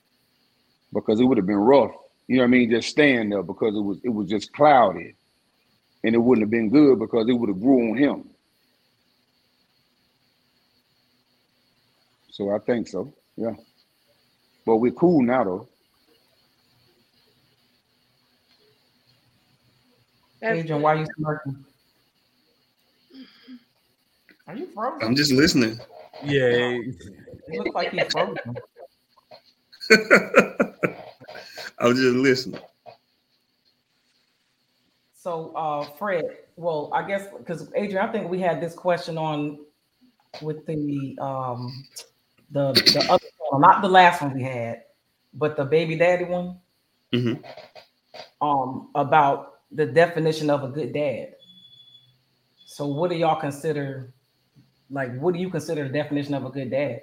because it would have been rough. You know what I mean? Just staying there, because it was just clouded. And it wouldn't have been good, because it would have grew on him. So I think so, yeah. But we're cool now, though. Adrian, why are you smirking? Are you frozen? I'm just listening. Yeah. It looks like he's frozen. I was just listening. So, Fred, well, I guess because Adrian, I think we had this question on with the other one, not the last one we had, but the baby daddy one, about the definition of a good dad. So, what do y'all consider? Like, what do you consider the definition of a good dad?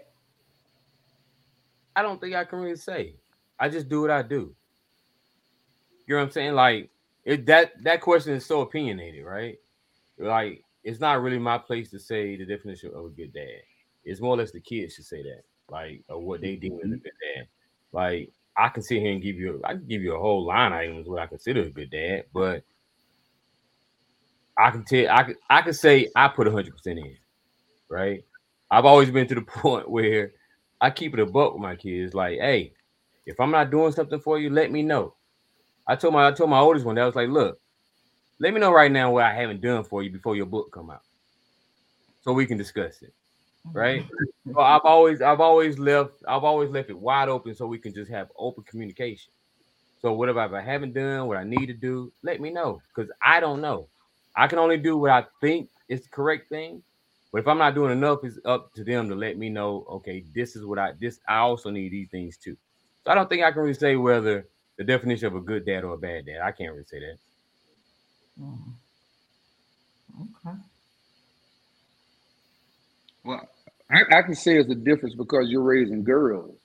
I don't think I can really say. I just do what I do. You know what I'm saying? Like. If that question is so opinionated, right? Like, it's not really my place to say the definition of a good dad. It's more or less the kids should say that, like, or what they deem as a good dad. Like, I can sit here and give you a whole line item of what I consider a good dad, but I can say I put 100% in, right? I've always been to the point where I keep it a buck with my kids. Like, hey, if I'm not doing something for you, let me know. I told my oldest one that I was like, look, let me know right now what I haven't done for you before your book come out, so we can discuss it, right? So I've always left it wide open so we can just have open communication. So whatever I haven't done, what I need to do, let me know, because I don't know. I can only do what I think is the correct thing, but if I'm not doing enough, it's up to them to let me know. Okay, this is what I also need these things too. So I don't think I can really say whether. The definition of a good dad or a bad dad. I can't really say that. Okay. Well, I can say it's a difference because you're raising girls.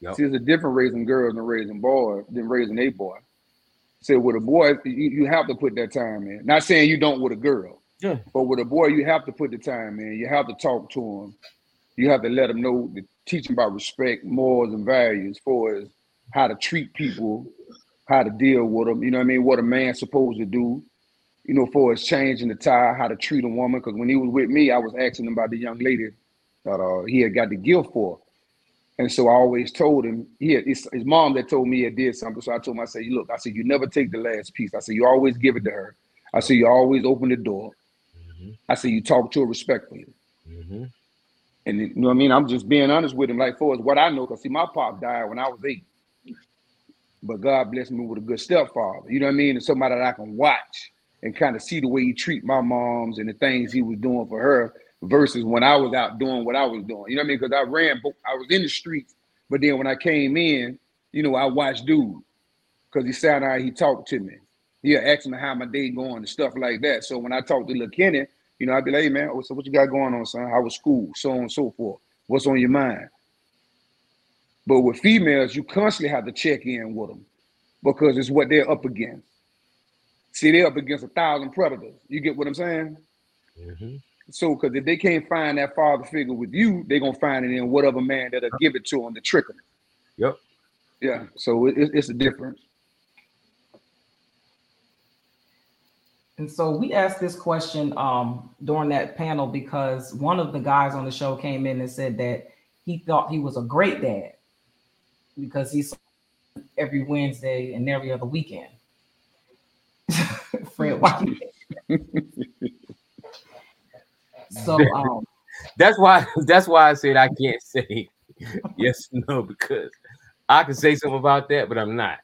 Yep. See, it's a different raising girls than raising boys, than raising a boy. So with a boy, you have to put that time in. Not saying you don't with a girl. Yeah. But with a boy, you have to put the time in. You have to talk to him. You have to let him know, teach him about respect, morals, and values for his how to treat people, how to deal with them, you know what I mean, what a man's supposed to do, you know, for his changing the tire, how to treat a woman. Because when he was with me, I was asking him about the young lady that he had got the gift for. And so I always told him, his mom that told me he had did something. So I told him, I said, look, I said, you never take the last piece. I said, you always give it to her. I said, you always open the door. Mm-hmm. I said, you talk to her respectfully. Mm-hmm. And you know what I mean? I'm just being honest with him, like for what I know, because see, my pop died when I was 8. But God blessed me with a good stepfather, you know what I mean? And somebody that I can watch and kind of see the way he treat my moms and the things he was doing for her versus when I was out doing what I was doing. You know what I mean? Because I was in the streets, but then when I came in, you know, I watched dude because he sat out, he talked to me. He asked me how my day going and stuff like that. So when I talked to little Kenny, you know, I'd be like, hey, man, so what you got going on, son? How was school? So on and so forth. What's on your mind? But with females, you constantly have to check in with them because it's what they're up against. See, they're up against 1,000 predators. You get what I'm saying? Mm-hmm. So, because if they can't find that father figure with you, they're going to find it in whatever man that'll give it to them to trick them. Yep. Yeah, so it's a difference. And so we asked this question during that panel because one of the guys on the show came in and said that he thought he was a great dad. because he's every Wednesday and every other weekend. Fred White. So that's why I said I can't say yes or no, because I can say something about that, but I'm not.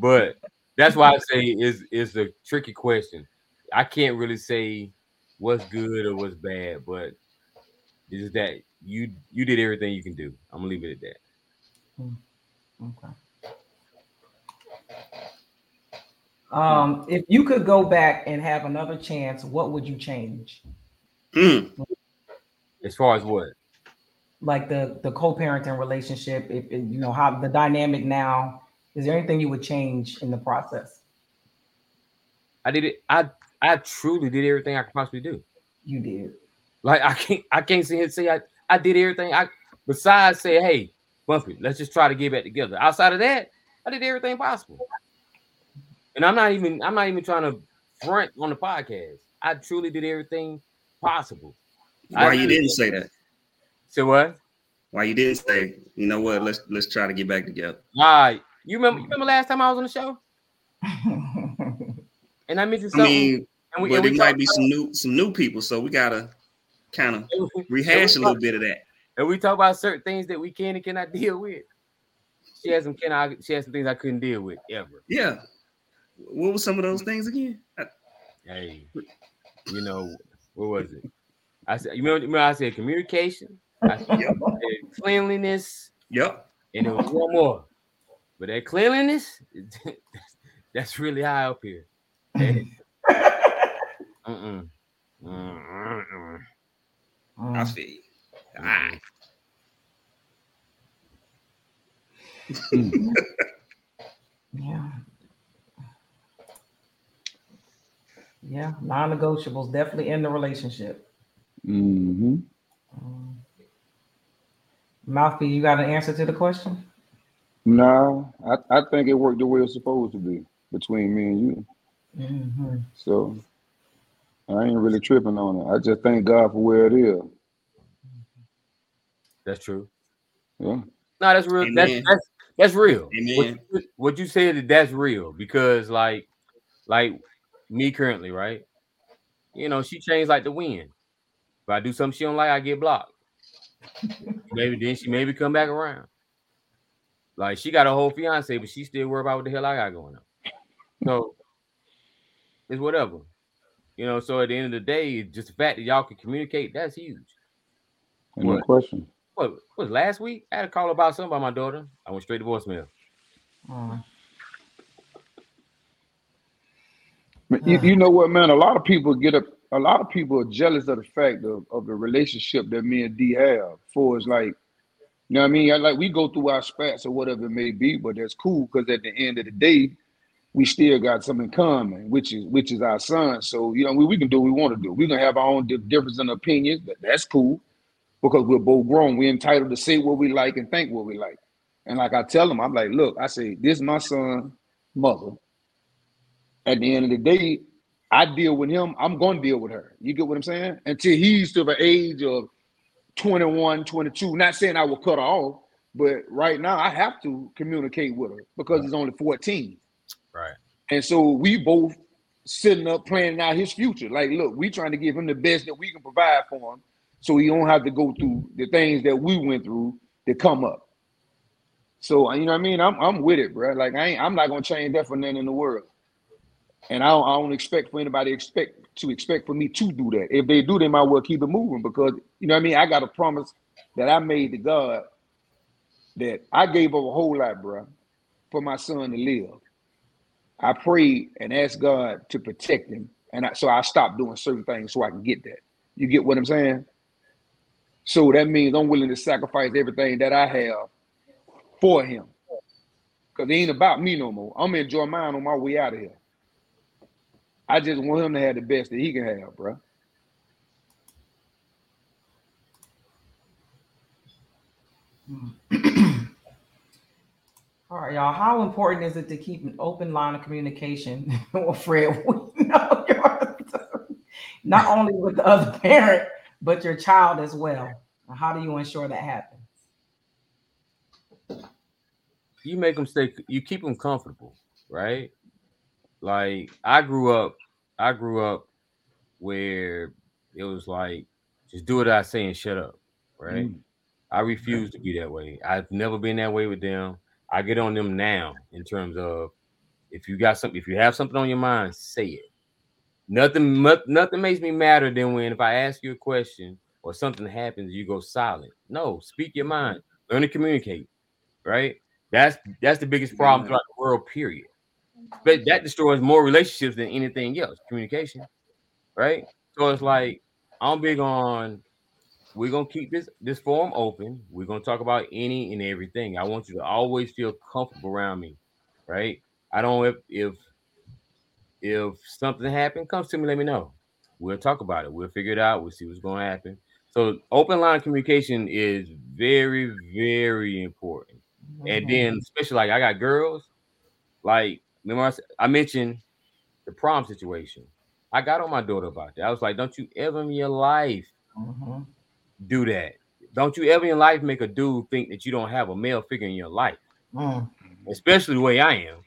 But that's why I say it's a tricky question. I can't really say what's good or what's bad, but it's just that you did everything you can do. I'm gonna leave it at that. Okay. If you could go back and have another chance, what would you change? As far as what? Like the co-parenting relationship, if you know how the dynamic now, is there anything you would change in the process? I truly did everything I could possibly do. You did. Like I can't sit here and say I did everything I besides say, hey, Buffy, let's just try to get back together. Outside of that, I did everything possible. And I'm not even trying to front on the podcast. I truly did everything possible. Why you didn't say that? Say what? Why you didn't say, you know what, let's try to get back together. All right. You remember last time I was on the show? And I mentioned something. I mean, but it might be some new people, so we gotta kind of rehash a little bit of that. And we talk about certain things that we can and cannot deal with. She had some things I couldn't deal with ever. Yeah. What were some of those things again? Hey, you know, what was it? I said, you remember I said communication, I said, yep. Cleanliness. Yep. And it was one more. But that cleanliness, that's really high up here. I see. All right. Yeah. Yeah, non-negotiables definitely in the relationship. Mm-hmm. Malfi, you got an answer to the question? No, I think it worked the way it's supposed to be between me and you. Mm-hmm. So I ain't really tripping on it. I just thank God for where it is. That's true. Yeah. No, that's real. Amen. That's real. Amen. What you said, that's real, because like me currently, right? You know, she changed like the wind. If I do something she don't like, I get blocked. Then she come back around. Like, she got a whole fiance, but she still worried about what the hell I got going on. So it's whatever. You know, so at the end of the day, just the fact that y'all can communicate, that's huge. No question. What last week? I had a call about something by my daughter. I went straight to voicemail. You know what, man? A lot of people are jealous of the fact of the relationship that me and D have. For it's like, you know what I mean? Like, we go through our spats or whatever it may be, but that's cool, because at the end of the day, we still got something in common, which is our son. So, you know, we can do what we want to do. We're gonna have our own difference in opinions, but that's cool, because we're both grown. We're entitled to say what we like and think what we like. And like I tell them, I'm like, look, I say, this is my son's mother. At the end of the day, I deal with him. I'm going to deal with her. You get what I'm saying? Until he's to the age of 21, 22. Not saying I will cut her off, but right now I have to communicate with her, because he's only 14. Right. And so we both sitting up planning out his future. Like, look, we trying to give him the best that we can provide for him, so he don't have to go through the things that we went through to come up. So, you know what I mean? I'm with it, bro. Like, I'm not going to change that for nothing in the world. And I don't expect for anybody expect for me to do that. If they do, they might well keep it moving, because, you know what I mean, I got a promise that I made to God that I gave up a whole lot, bro, for my son to live. I prayed and asked God to protect him, and so I stopped doing certain things so I can get that. You get what I'm saying? So that means I'm willing to sacrifice everything that I have for him, because it ain't about me no more. I'm going to enjoy mine on my way out of here. I just want him to have the best that he can have, bro. All right, y'all. How important is it to keep an open line of communication with Fred? Not only with the other parent, but your child as well. How do you ensure that happens? you make them stay, you keep them comfortable, right? Like I grew up where it was like, just do what I say and shut up, right? I refuse to be that way. I've never been that way with them. I get on them now in terms of if you have something on your mind, say it. Nothing makes me madder than when if I ask you a question or something happens, you go silent. No, speak your mind. Learn to communicate, right? That's the biggest problem throughout the world, period. But that destroys more relationships than anything else, communication, right? So it's like I'm big on we're going to keep this forum open. We're going to talk about any and everything. I want you to always feel comfortable around me, right? I don't if something happened, come to me, let me know. We'll talk about it. We'll figure it out. We'll see what's going to happen. So open line communication is very, very important. Mm-hmm. And then especially like I got girls, like remember I mentioned the prom situation. I got on my daughter about that. I was like, don't you ever in your life do that. Don't you ever in your life make a dude think that you don't have a male figure in your life. Mm-hmm. Especially the way I am.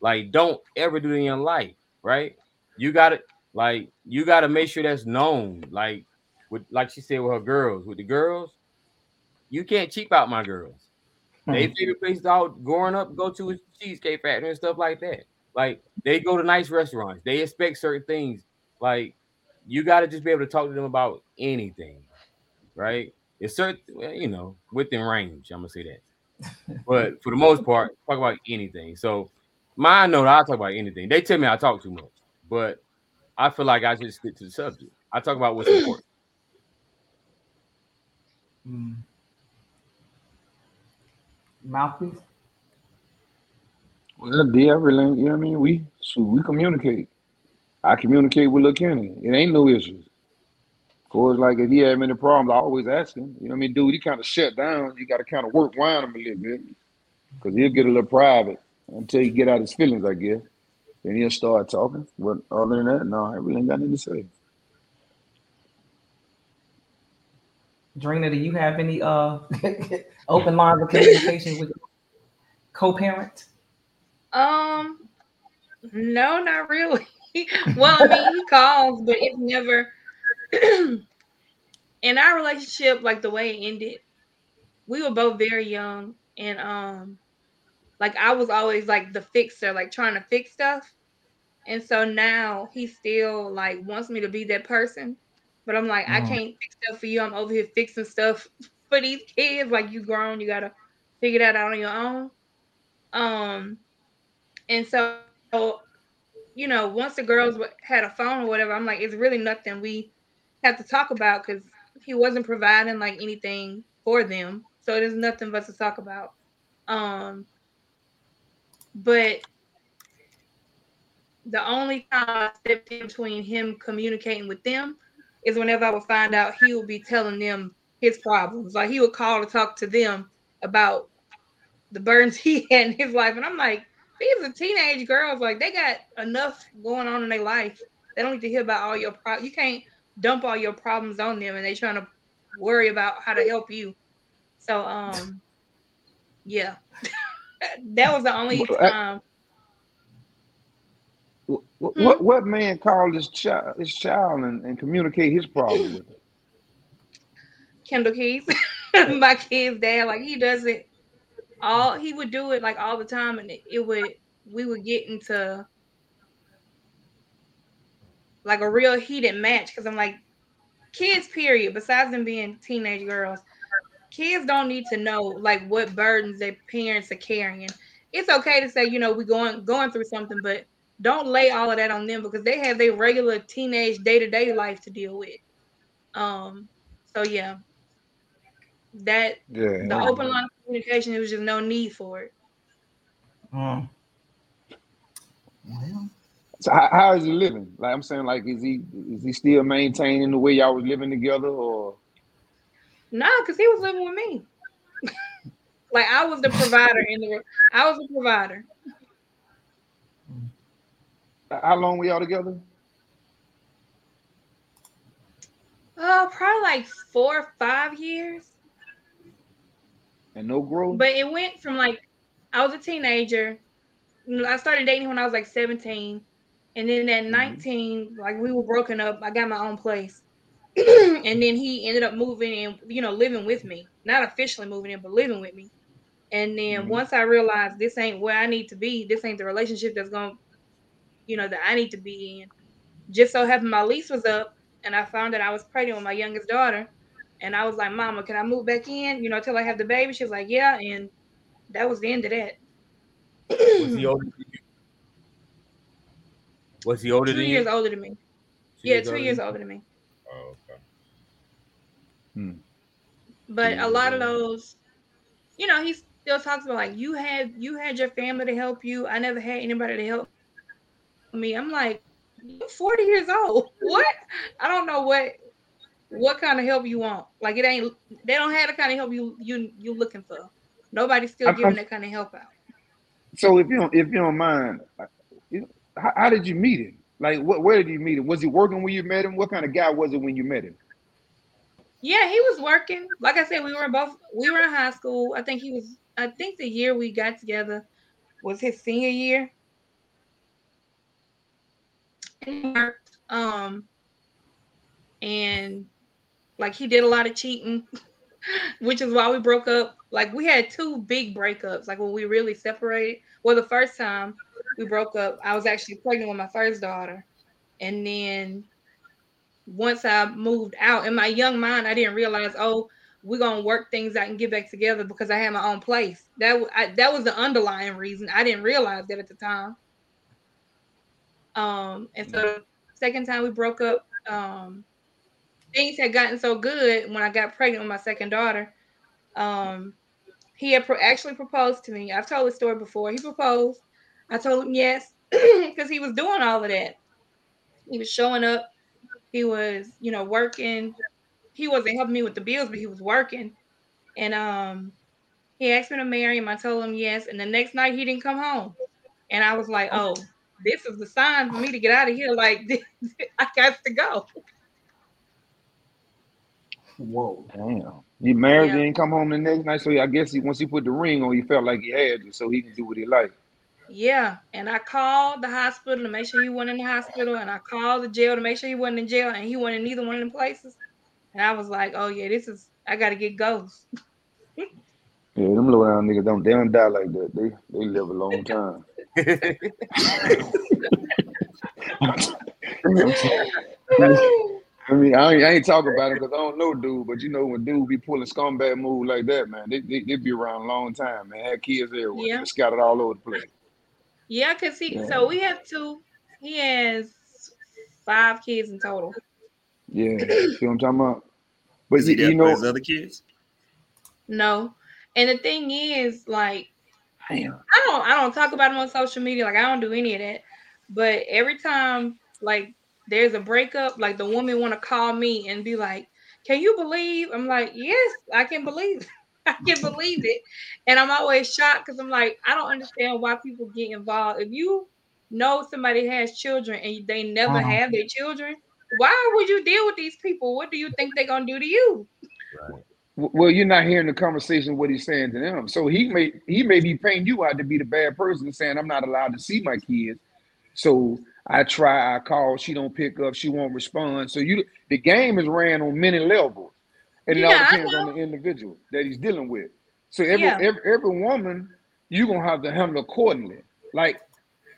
Like, don't ever do it in your life, right? You gotta make sure that's known. Like she said with her girls, you can't cheap out my girls. They favorite places all growing up go to is Cheesecake Factory and stuff like that. Like they go to nice restaurants, they expect certain things. Like you gotta just be able to talk to them about anything, right? It's certain, within range. I'm gonna say that, but for the most part, talk about anything. So. Mine know that I talk about anything. They tell me I talk too much, but I feel like I just stick to the subject. I talk about what's important. Mouthpiece. Well, D, everything. You know what I mean? We communicate. I communicate with Lil Kenny. It ain't no issues. Of course, like if he had any problems, I always ask him. You know what I mean, dude? He kind of shut down. You got to kind of work around him a little bit because he'll get a little private. Until he get out his feelings, I guess. Then he'll start talking. But other than that, no, I really ain't got nothing to say. Drena, do you have any open lines of communication with co-parent? No, not really. Well, he calls, but it's never. In our relationship, like the way it ended, we were both very young and like I was always like the fixer, like trying to fix stuff. And so now he still like wants me to be that person. But I'm like, I can't fix stuff for you. I'm over here fixing stuff for these kids. Like you grown, you gotta figure that out on your own. And so, once the girls had a phone or whatever, I'm like, it's really nothing we have to talk about because he wasn't providing like anything for them. So there's nothing but to talk about. But the only time I stepped in between him communicating with them is whenever I would find out he would be telling them his problems. Like he would call to talk to them about the burdens he had in his life. And I'm like, these are teenage girls. Like they got enough going on in their life. They don't need to hear about all your problems. You can't dump all your problems on them and they trying to worry about how to help you. So, yeah. That was the only time. What man called his child and communicate his problem with him? Kendall Keys, my kid's dad. Like he does it all. He would do it like all the time, and we would get into like a real heated match because I'm like, kids. Period. Besides them being teenage girls. Kids don't need to know like what burdens their parents are carrying. It's okay to say, we're going through something, but don't lay all of that on them because they have their regular teenage day-to-day life to deal with. So yeah, the open line of communication, there was just no need for it. So how is he living? Like I'm saying, like is he still maintaining the way y'all was living together or? No, because he was living with me. Like I was the provider I was the provider. How long were y'all together? Probably like 4 or 5 years. And no growth? But it went from like I was a teenager. I started dating when I was like 17. And then at 19, like, we were broken up. I got my own place. And then he ended up moving and, you know, living with me. Not officially moving in, but living with me. And then once I realized this ain't where I need to be, this ain't the relationship that's going to, you know, that I need to be in. Just so happened my lease was up, and I found that I was pregnant with my youngest daughter. And I was like, Mama, can I move back in, you know, till I have the baby? She was like, yeah. And that was the end of that. Was he older than you? Was he older than you? 2 years older than me. Yeah, 2 years older than me. Oh, okay. But a lot of those, you know, he still talks about, like, you had your family to help you. I never had anybody to help me. I'm like, you're 40 years old. What? I don't know what kind of help you want. Like, it ain't, they don't have the kind of help you looking for. Nobody's still giving that kind of help out. So if you don't mind, how did you meet him? Like, where did you meet him? Was he working when you met him? What kind of guy was it when you met him? Yeah, he was working. Like I said, we were in high school. I think the year we got together was his senior year. He worked, and like he did a lot of cheating, which is why we broke up. Like, we had two big breakups. Like, when we really separated. Well, the first time we broke up, I was actually pregnant with my first daughter, and then once I moved out, in my young mind, I didn't realize, oh, we're gonna work things out and get back together because I had my own place. That was the underlying reason. I didn't realize that at the time. And so the second time we broke up, things had gotten so good when I got pregnant with my second daughter. He had actually proposed to me. I've told this story before. He proposed. I told him yes because he was doing all of that. He was showing up. He was, you know, working. He wasn't helping me with the bills, but he was working. And he asked me to marry him. I told him yes. And the next night he didn't come home. And I was like, oh, this is the sign for me to get out of here. Like, I got to go. Whoa, damn. You married and come home the next night. So I guess once he put the ring on, he felt like he had it, so he can do what he liked. Yeah, and I called the hospital to make sure he wasn't in the hospital, and I called the jail to make sure he wasn't in jail, and he wasn't in neither one of them places. And I was like, oh yeah, this is, I gotta get ghosts. Yeah, them little round niggas they don't die like that. They live a long time. I mean, I ain't talking about it because I don't know dude, but you know when dude be pulling scumbag move like that, man, they be around a long time, man. Had kids everywhere, scattered all over the place. Yeah, because so we have two. He has 5 kids in total. Yeah, see what I'm talking about? But you know his other kids? No. And the thing is, like, damn. I don't talk about him on social media. Like, I don't do any of that. But every time, like, there's a breakup, like, the woman want to call me and be like, can you believe? I'm like, yes, I can believe it. I can't believe it. And I'm always shocked because I'm like, I don't understand why people get involved. If you know somebody has children and they never have their children, why would you deal with these people? What do you think they're going to do to you? Right. Well, you're not hearing the conversation, what he's saying to them. So he may be painting you out to be the bad person, saying, I'm not allowed to see my kids. So I try, I call, she don't pick up, she won't respond. So the game is ran on many levels. And it all depends on the individual that he's dealing with. So every woman, you're going to have to handle accordingly. Like,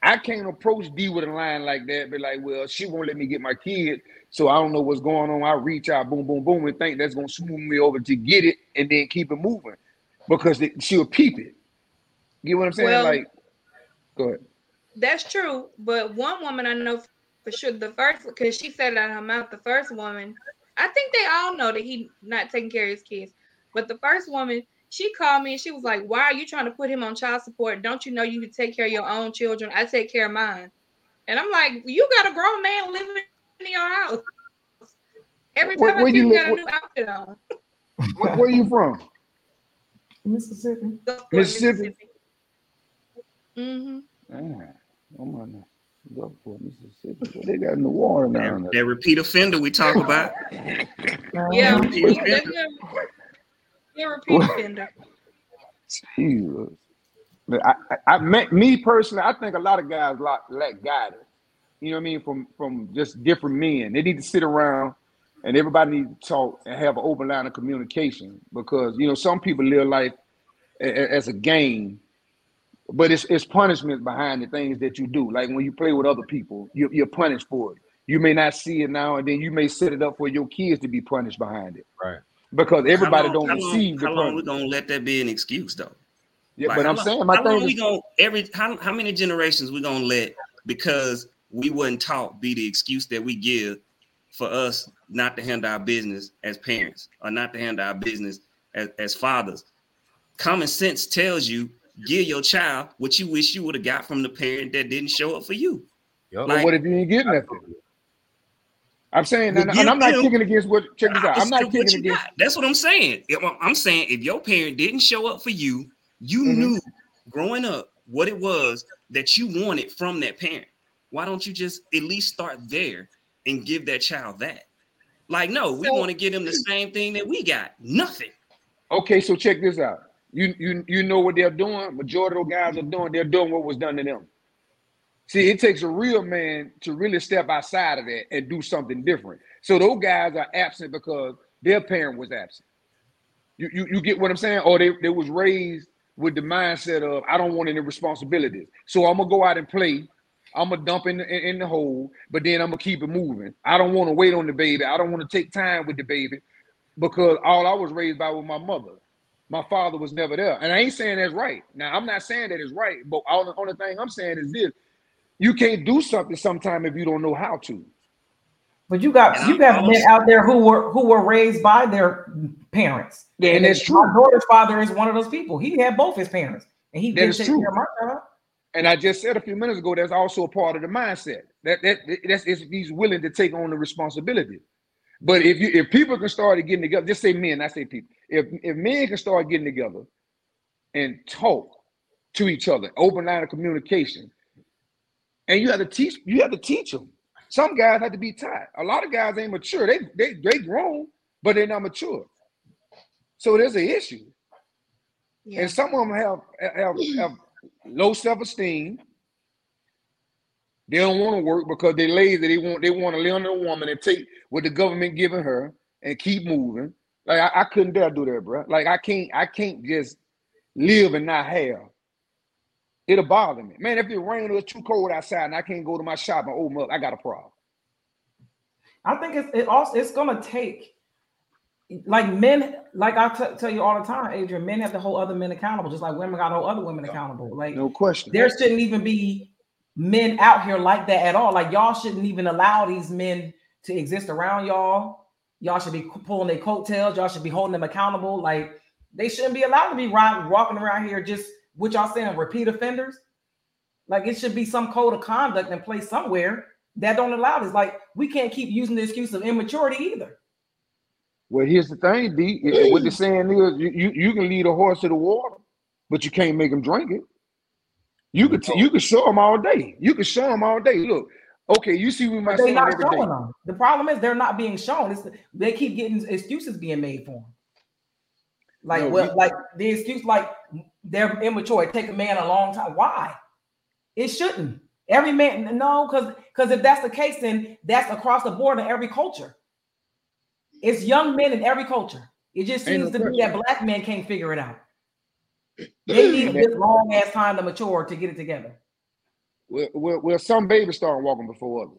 I can't approach D with a line like that, be like, well, she won't let me get my kid, so I don't know what's going on. I reach out, boom, boom, boom, and think that's going to smooth me over to get it and then keep it moving because she'll peep it. You know what I'm saying? Well, like, go ahead. That's true, but one woman I know for sure, the first, because she said it out of her mouth, the first woman, I think they all know that he not taking care of his kids. But the first woman, she called me and she was like, why are you trying to put him on child support? Don't you know you can take care of your own children? I take care of mine. And I'm like, you got a grown man living in your house. Every time you got a new outfit on. Where are you from? Mississippi. Mississippi. Mm-hmm. Oh my God. Go for Mississippi. They got in the water now. That repeat offender we talk about. Yeah, repeat offender. Jesus. Me personally, I think a lot of guys lack guidance. You know what I mean? From just different men. They need to sit around and everybody needs to talk and have an open line of communication, because, you know, some people live life as a game, but it's punishment behind the things that you do. Like when you play with other people, you're punished for it. You may not see it now, and then you may set it up for your kids to be punished behind it. Right. Because everybody don't receive the punishment. How long we gonna let that be an excuse though? Yeah, like, but I'm saying my thing is how many generations we gonna let, because we wasn't taught, be the excuse that we give for us not to handle our business as parents or not to handle our business as fathers. Common sense tells you, give your child what you wish you would have got from the parent that didn't show up for you. Yep. Like, well, what if you didn't get nothing? I'm saying, and I'm not kicking against what, check this out. I'm not kicking against. Got. That's what I'm saying. I'm saying if your parent didn't show up for you, you knew growing up what it was that you wanted from that parent. Why don't you just at least start there and give that child that? Like, no, we want to give them the same thing that we got. Nothing. Okay, so check this out. You know what they're doing. Majority of those guys are doing. They're doing what was done to them. See, it takes a real man to really step outside of that and do something different. So those guys are absent because their parent was absent. You get what I'm saying? Or they was raised with the mindset of, I don't want any responsibilities. So I'm going to go out and play. I'm going to dump in the hole, but then I'm going to keep it moving. I don't want to wait on the baby. I don't want to take time with the baby, because all I was raised by was my mother. My father was never there. And I ain't saying that's right. Now, I'm not saying that it's right, but all the only thing I'm saying is this. You can't do something sometime if you don't know how to. But you got men out there who were raised by their parents. Yeah, and that's true. My daughter's father is one of those people. He had both his parents, and he didn't take care of my child. And I just said a few minutes ago, that's also a part of the mindset. That's if he's willing to take on the responsibility. But if people can start getting together, just say men, I say people. If men can start getting together and talk to each other, open line of communication. And you have to teach them. Some guys have to be taught. A lot of guys ain't mature. They grown, but they're not mature. So there's an issue. Yeah. And some of them have low self-esteem. They don't want to work because they're lazy. They want to live under a woman and take what the government giving her and keep moving. Like I couldn't dare do that, bro. Like I can't just live and not have. It'll bother me. Man, if it rains or it's too cold outside and I can't go to my shop and open up, I got a problem. I think it's going to take, like men, like I tell you all the time, Adrian, men have to hold other men accountable, just like women got to hold other women accountable. Like, no question. There shouldn't even be men out here like that at all. Like, y'all shouldn't even allow these men to exist around y'all. Y'all should be pulling their coattails. Y'all should be holding them accountable. Like, they shouldn't be allowed to be walking around here just, what y'all saying, repeat offenders? Like, it should be some code of conduct in place somewhere that don't allow this. Like, we can't keep using the excuse of immaturity either. Well, here's the thing, D. What they're saying is you can lead a horse to the water, but you can't make him drink it. You could show him all day. You can show him all day. Look, okay, you see we might see every day. Them. The problem is they're not being shown. They keep getting excuses being made for them. Like, no, like the excuse, like they're immature. It take a man a long time. Why? It shouldn't. Every man, no, because if that's the case, then that's across the board in every culture. It's young men in every culture. It just seems to be that black men can't figure it out. They need this long ass time to mature to get it together. Well, some babies start walking before others.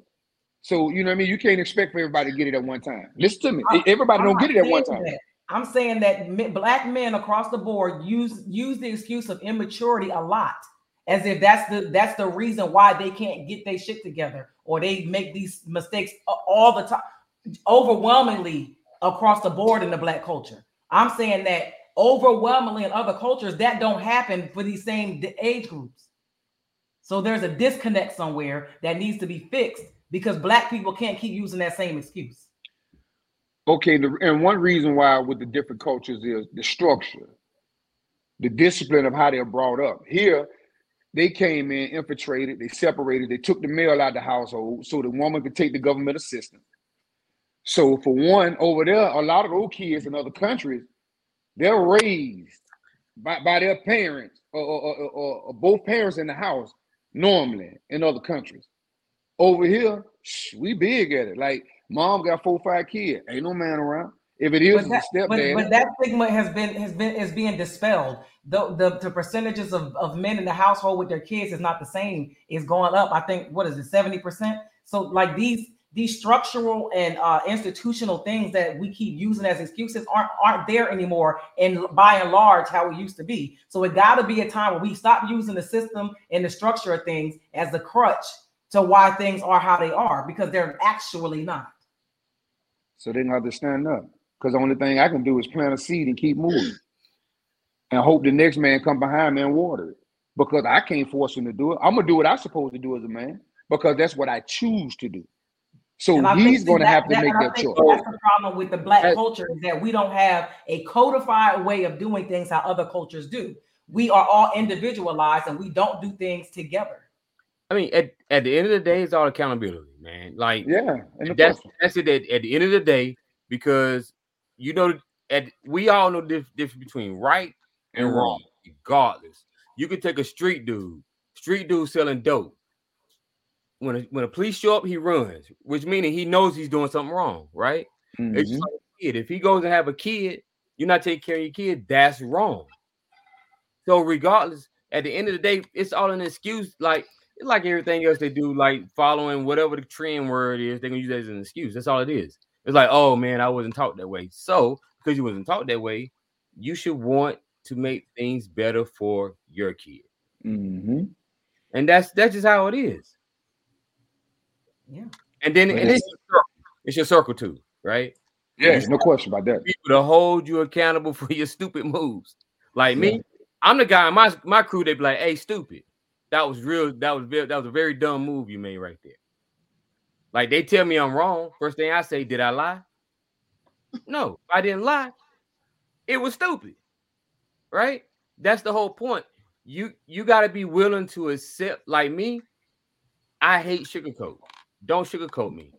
So you know what I mean. You can't expect for everybody to get it at one time. Listen to me. Everybody don't get it at one time. I'm saying that black men across the board use the excuse of immaturity a lot, as if that's the reason why they can't get their shit together, or they make these mistakes all the time, overwhelmingly across the board in the black culture. I'm saying that overwhelmingly in other cultures, that don't happen for these same age groups. So there's a disconnect somewhere that needs to be fixed, because black people can't keep using that same excuse. Okay, and one reason why with the different cultures is the structure, the discipline of how they're brought up. Here, they came in, infiltrated, they separated, they took the male out of the household so the woman could take the government assistance. So for one, over there, a lot of old kids in other countries, they're raised by their parents or both parents in the house normally in other countries. Over here, we big at it. Like, mom got 4 or 5 kids. Ain't no man around. If it is a stepdad. But that stigma is being dispelled. The percentages of men in the household with their kids is not the same. It's going up. I think, what is it, 70%? So like these structural and institutional things that we keep using as excuses aren't there anymore, and by and large how it used to be. So it got to be a time where we stop using the system and the structure of things as the crutch to why things are how they are, because they're actually not. So they got to stand up, because the only thing I can do is plant a seed and keep moving and hope the next man come behind me and water it, because I can't force him to do it. I'm going to do what I'm supposed to do as a man, because that's what I choose to do. So he's going to have to make that choice. That's the problem with the Black culture, is that we don't have a codified way of doing things how other cultures do. We are all individualized and we don't do things together. I mean, at the end of the day, it's all accountability, man. Like, yeah, that's it at the end of the day, because, you know, we all know the difference between right and wrong, regardless. You can take a street dude selling dope. When a police show up, he runs, which meaning he knows he's doing something wrong, right? Mm-hmm. It's just like a kid. If he goes and have a kid, you're not taking care of your kid. That's wrong. So regardless, at the end of the day, it's all an excuse. Like, it's like everything else they do, like following whatever the trend word is, they're going to use that as an excuse. That's all it is. It's like, oh, man, I wasn't taught that way. So because you wasn't taught that way, you should want to make things better for your kid. Mm-hmm. And that's just how it is. Yeah, and then it's your circle too, right? Yeah, there's no question about that. People to hold you accountable for your stupid moves. Like me, I'm the guy in my crew. They be like, "Hey, stupid, that was real. That was a very dumb move you made right there." Like, they tell me I'm wrong. First thing I say, "Did I lie?" No, I didn't lie. It was stupid, right? That's the whole point. You got to be willing to accept. Like me, I hate sugarcoat. Don't sugarcoat me.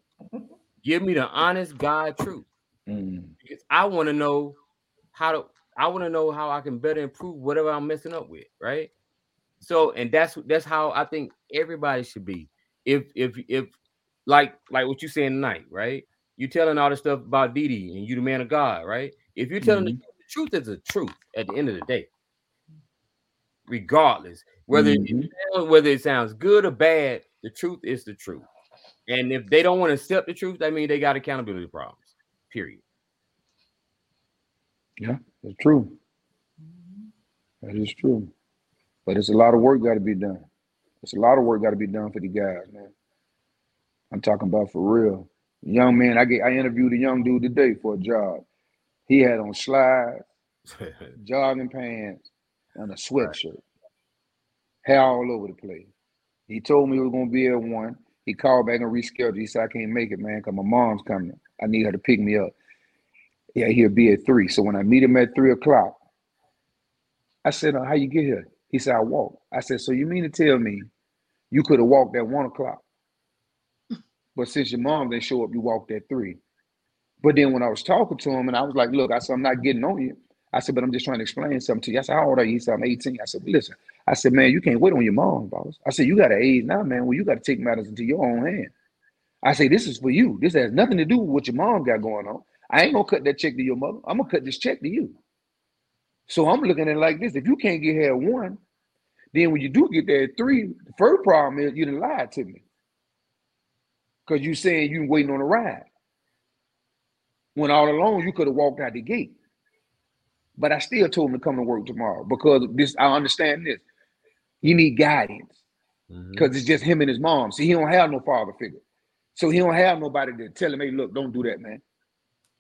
Give me the honest God truth. Because I want to know how I can better improve whatever I'm messing up with, right? So, and that's how I think everybody should be. If like what you're saying tonight, right? You're telling all this stuff about Dee Dee and you the man of God, right? If you're telling the truth is the truth at the end of the day, regardless, whether it sounds good or bad, the truth is the truth. And if they don't want to accept the truth, that means they got accountability problems, period. Yeah, that's true. That is true. But it's a lot of work got to be done. It's a lot of work got to be done for the guys, man. I'm talking about for real. Young man, I interviewed a young dude today for a job. He had on slides, jogging pants, and a sweatshirt. Hair all over the place. He told me he was going to be at 1:00. He called back and rescheduled. He said, "I can't make it, man, because my mom's coming. I need her to pick me up." Yeah, he'll be at 3:00. So when I meet him at 3:00, I said, "How you get here?" He said, "I walked." I said, "So you mean to tell me you could have walked at 1:00, but since your mom didn't show up, you walked at 3:00. But then when I was talking to him and I was like, "Look," I said, "I'm not getting on you." I said, "But I'm just trying to explain something to you." I said, "How old are you?" He said, "I'm 18. I said, "Listen." I said, "Man, you can't wait on your mom, boss." I said, "You got an age now, man. Well, you got to take matters into your own hand." I say, "This is for you. This has nothing to do with what your mom got going on. I ain't going to cut that check to your mother. I'm going to cut this check to you." So I'm looking at it like this. If you can't get here at 1:00, then when you do get there at 3:00, the first problem is you done lied to me. Because you saying you waiting on a ride. When all along you could have walked out the gate. But I still told him to come to work tomorrow, because this, I understand this. You need guidance, because it's just him and his mom. See, he don't have no father figure. So he don't have nobody to tell him, "Hey, look, don't do that, man.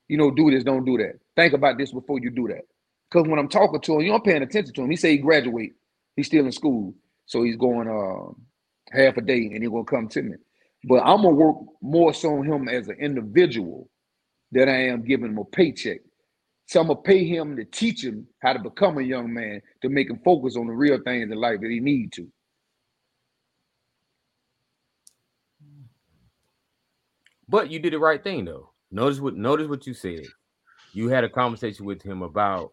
You know, do this, don't do that. Think about this before you do that." Because when I'm talking to him, you know, I'm paying attention to him. He say he graduate. He's still in school. So he's going half a day and he's going to come to me. But I'm going to work more so on him as an individual than I am giving him a paycheck. So I'm going to pay him to teach him how to become a young man, to make him focus on the real things in life that he needs to. But you did the right thing, though. Notice what you said. You had a conversation with him about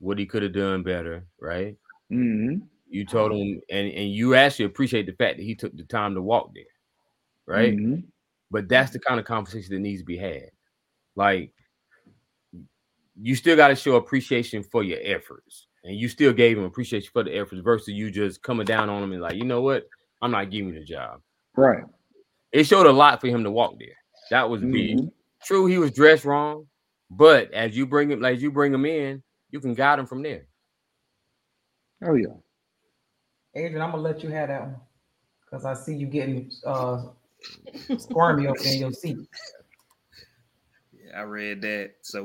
what he could have done better, right? Mm-hmm. You told him, and you actually appreciate the fact that he took the time to walk there, right? Mm-hmm. But that's the kind of conversation that needs to be had. Like, you still got to show appreciation for your efforts, and you still gave him appreciation for the efforts versus you just coming down on him and like, you know what, I'm not giving you the job. Right. It showed a lot for him to walk there. That was big. True, he was dressed wrong, but as you bring him in, you can guide him from there. Oh yeah. Adrian, I'm gonna let you have that one because I see you getting squirmy up in your seat. Yeah, I read that. So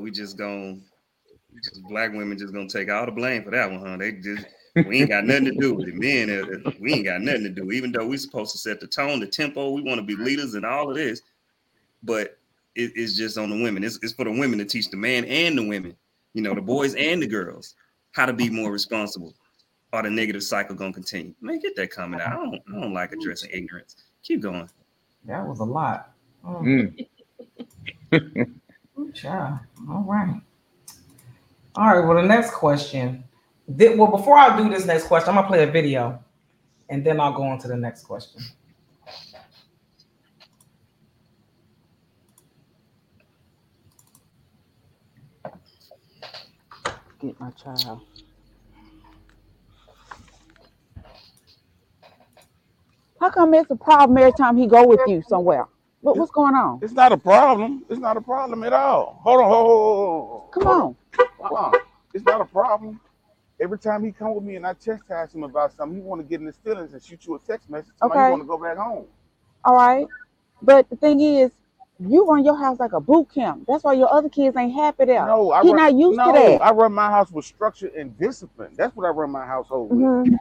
black women just gonna take all the blame for that one, huh? We ain't got nothing to do with it. Men, we ain't got nothing to do. Even though we're supposed to set the tone, the tempo, we want to be leaders and all of this, but it's just on the women. It's for the women to teach the man and the women, you know, the boys and the girls, how to be more responsible. Or the negative cycle gonna continue. Man, get that comment out. I don't like addressing ignorance. Keep going. That was a lot. Oh. Good job. All right. Well, the next question. Before I do this next question, I'm gonna play a video, and then I'll go on to the next question. Get my child. How come it's a problem every time he go with you somewhere? What's going on? It's not a problem. It's not a problem at all. Hold on. Come on. It's not a problem. Every time he come with me and I chastise him about something, he want to get in his feelings and shoot you a text message. Somebody want to go back home. All right. But the thing is, you run your house like a boot camp. That's why your other kids ain't happy there. No, he's not used to that. I run my house with structure and discipline. That's what I run my household with. Mm-hmm.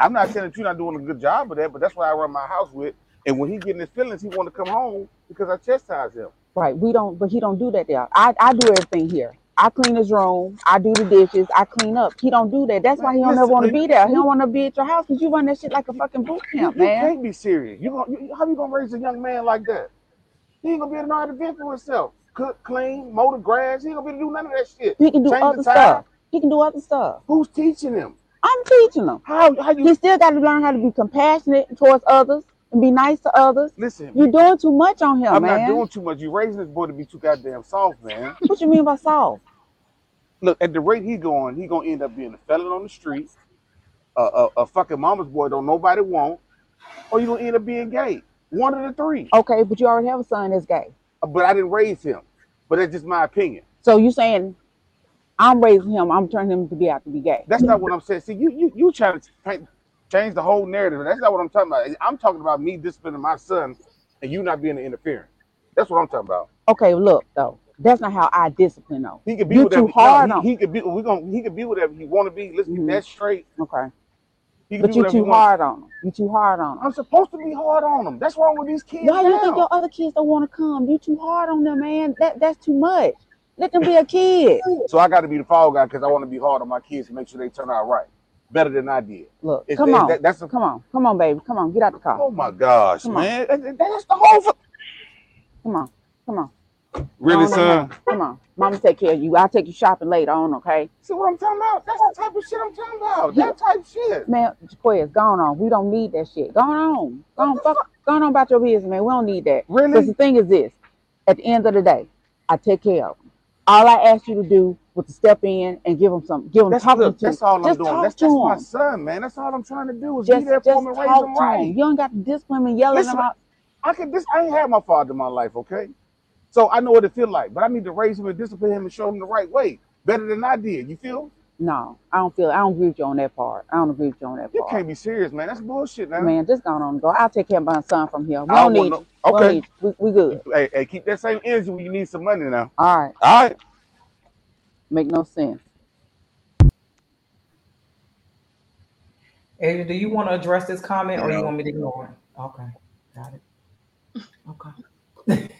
I'm not saying that you're not doing a good job of that, but that's what I run my house with. And when he getting his feelings, he want to come home because I chastise him. Right. But he don't do that there. I do everything here. I clean his room. I do the dishes. I clean up. He don't do that. That's why he don't ever want to be there. He don't want to be at your house because you run that shit like a fucking boot camp, man. You can't be serious. How you going to raise a young man like that? He ain't going to be able to know how to fend for himself. Cook, clean, mow the grass. He ain't going to be able to do none of that shit. He can do other stuff. Who's teaching him? I'm teaching him. He still got to learn how to be compassionate towards others and be nice to others. Listen, you're doing too much on him, man. I'm not doing too much. You're raising this boy to be too goddamn soft, man. What you mean by soft? Look, at the rate he going to end up being a felon on the street, a fucking mama's boy don't nobody want, or you going to end up being gay. One of the three. Okay, but you already have a son that's gay. But I didn't raise him. But that's just my opinion. So you saying... I'm raising him. I'm turning him to be gay. That's not what I'm saying. See, you trying to change the whole narrative. That's not what I'm talking about. I'm talking about me disciplining my son and you not being an interference. That's what I'm talking about. Okay, look though, that's not how I discipline though. He could be whatever he could be whatever he want to be. Let's get that straight. Okay. But you're too hard on them. You're too hard on them. I'm supposed to be hard on them. That's wrong with these kids. Why do you think your other kids don't want to come? You're too hard on them, man. That's too much. Let them be a kid. So I got to be the fall guy because I want to be hard on my kids to make sure they turn out right, better than I did. Look, come on, baby, come on, get out the car. Oh my gosh, man, that's the whole. Come on. Really, son? Come on, Mama, take care of you. I'll take you shopping later on, okay? See what I'm talking about? That's the type of shit I'm talking about. That type of shit. Man, Jaquez, go on. We don't need that shit. Go on about your business, man. We don't need that. Really? Because the thing is this: at the end of the day, I take care of them. All I asked you to do was to step in and give him something. Give him talking to. That's all I'm doing. That's my son, man. That's all I'm trying to do is be there for him and raise him right. You don't got to discipline him and yell at him out. I ain't had my father in my life, okay? So I know what it feels like, but I need to raise him and discipline him and show him the right way, better than I did. You feel? No, I don't agree with you on that part. You can't be serious, man. That's bullshit, man. Man, just go on and go. I'll take care of my son from here. We don't need it. Okay. We good. Hey, keep that same energy when you need some money now. All right. Make no sense. Ada, do you want to address this comment or you want me to ignore it? Okay. Got it. Okay.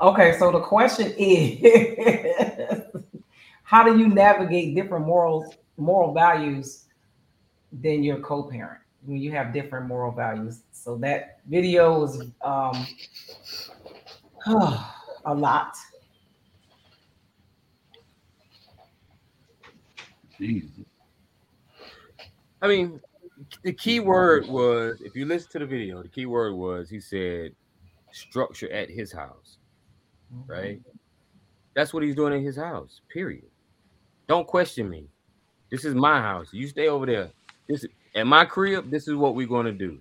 Okay, so the question is... How do you navigate different moral values than your co-parent when you have different moral values? So that video was a lot. Jesus. I mean, the key word was, if you listen to the video, the key word was, he said, structure at his house, right? That's what he's doing in his house, period. Don't question me. This is my house. You stay over there. This at my crib, this is what we're going to do.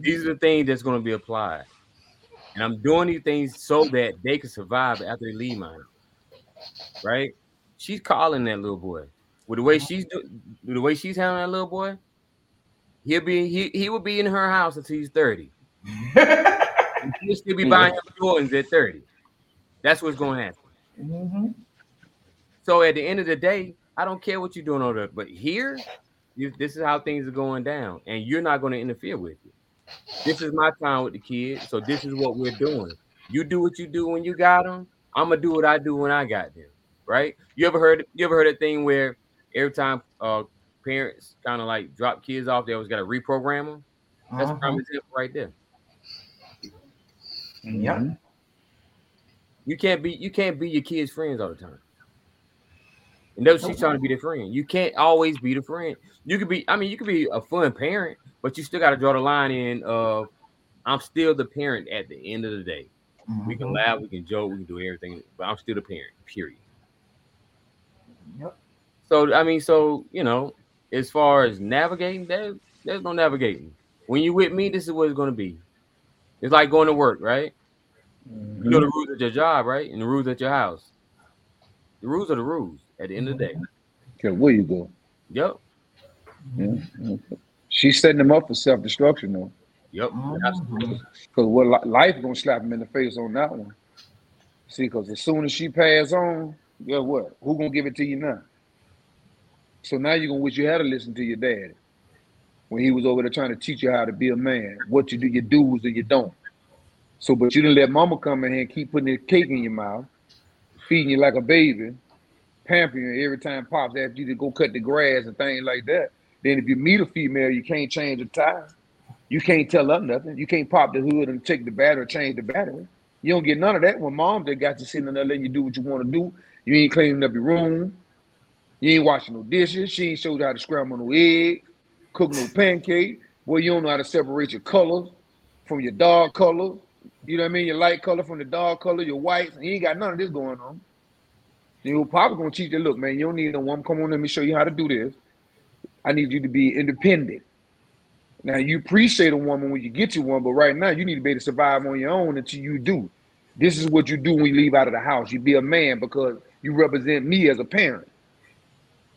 These are the things that's going to be applied. And I'm doing these things so that they can survive after they leave my house, right? She's calling that little boy. With the way she's handling that little boy, he will be in her house until he's 30. And she'll still be buying him Jordans at 30. That's what's going to happen. Mm-hmm. So at the end of the day, I don't care what you're doing over there, but here, this is how things are going down, and you're not going to interfere with it. This is my time with the kids, so this is what we're doing. You do what you do when you got them. I'm gonna do what I do when I got them. Right? You ever heard that thing where every time parents kind of like drop kids off, they always got to reprogram them? That's a prime example right there. Yeah. You can't be your kids' friends all the time. And that's what she's trying to be, the friend. You can't always be the friend. You could be a fun parent, but you still got to draw the line in of, I'm still the parent at the end of the day. We can laugh, we can joke, we can do everything, but I'm still the parent, period. Yep. So, you know, as far as navigating, there's no navigating. When you with me, this is what it's going to be. It's like going to work, right? Mm-hmm. You know the rules at your job, right? And the rules at your house. The rules are the rules at the end of the day. Okay, where you go? Yep. Yeah. She's setting them up for self-destruction, though. Yep. Because life going to slap him in the face on that one. See, because as soon as she passes on, yeah, what? Who gonna give it to you now? So now you're gonna wish you had to listen to your daddy when he was over there trying to teach you how to be a man, what you do, your do's and you don't. So, but you didn't let mama come in here and keep putting the cake in your mouth, feeding you like a baby, pampering you every time pops after you to go cut the grass and things like that. Then if you meet a female, you can't change the tire. You can't tell her nothing. You can't pop the hood and check the battery, change the battery. You don't get none of that when mom they got you sitting there letting you do what you want to do. You ain't cleaning up your room. You ain't washing no dishes. She ain't showed you how to scramble no egg, cook no pancake. Boy, you don't know how to separate your color from your dark color. You know what I mean? Your light color from the dark color, your whites. You ain't got none of this going on. Your papa gonna teach you, look, man, you don't need no woman. Come on, let me show you how to do this. I need you to be independent. Now, you appreciate a woman when you get your one, but right now you need to be able to survive on your own until you do. This is what you do when you leave out of the house. You be a man because you represent me as a parent.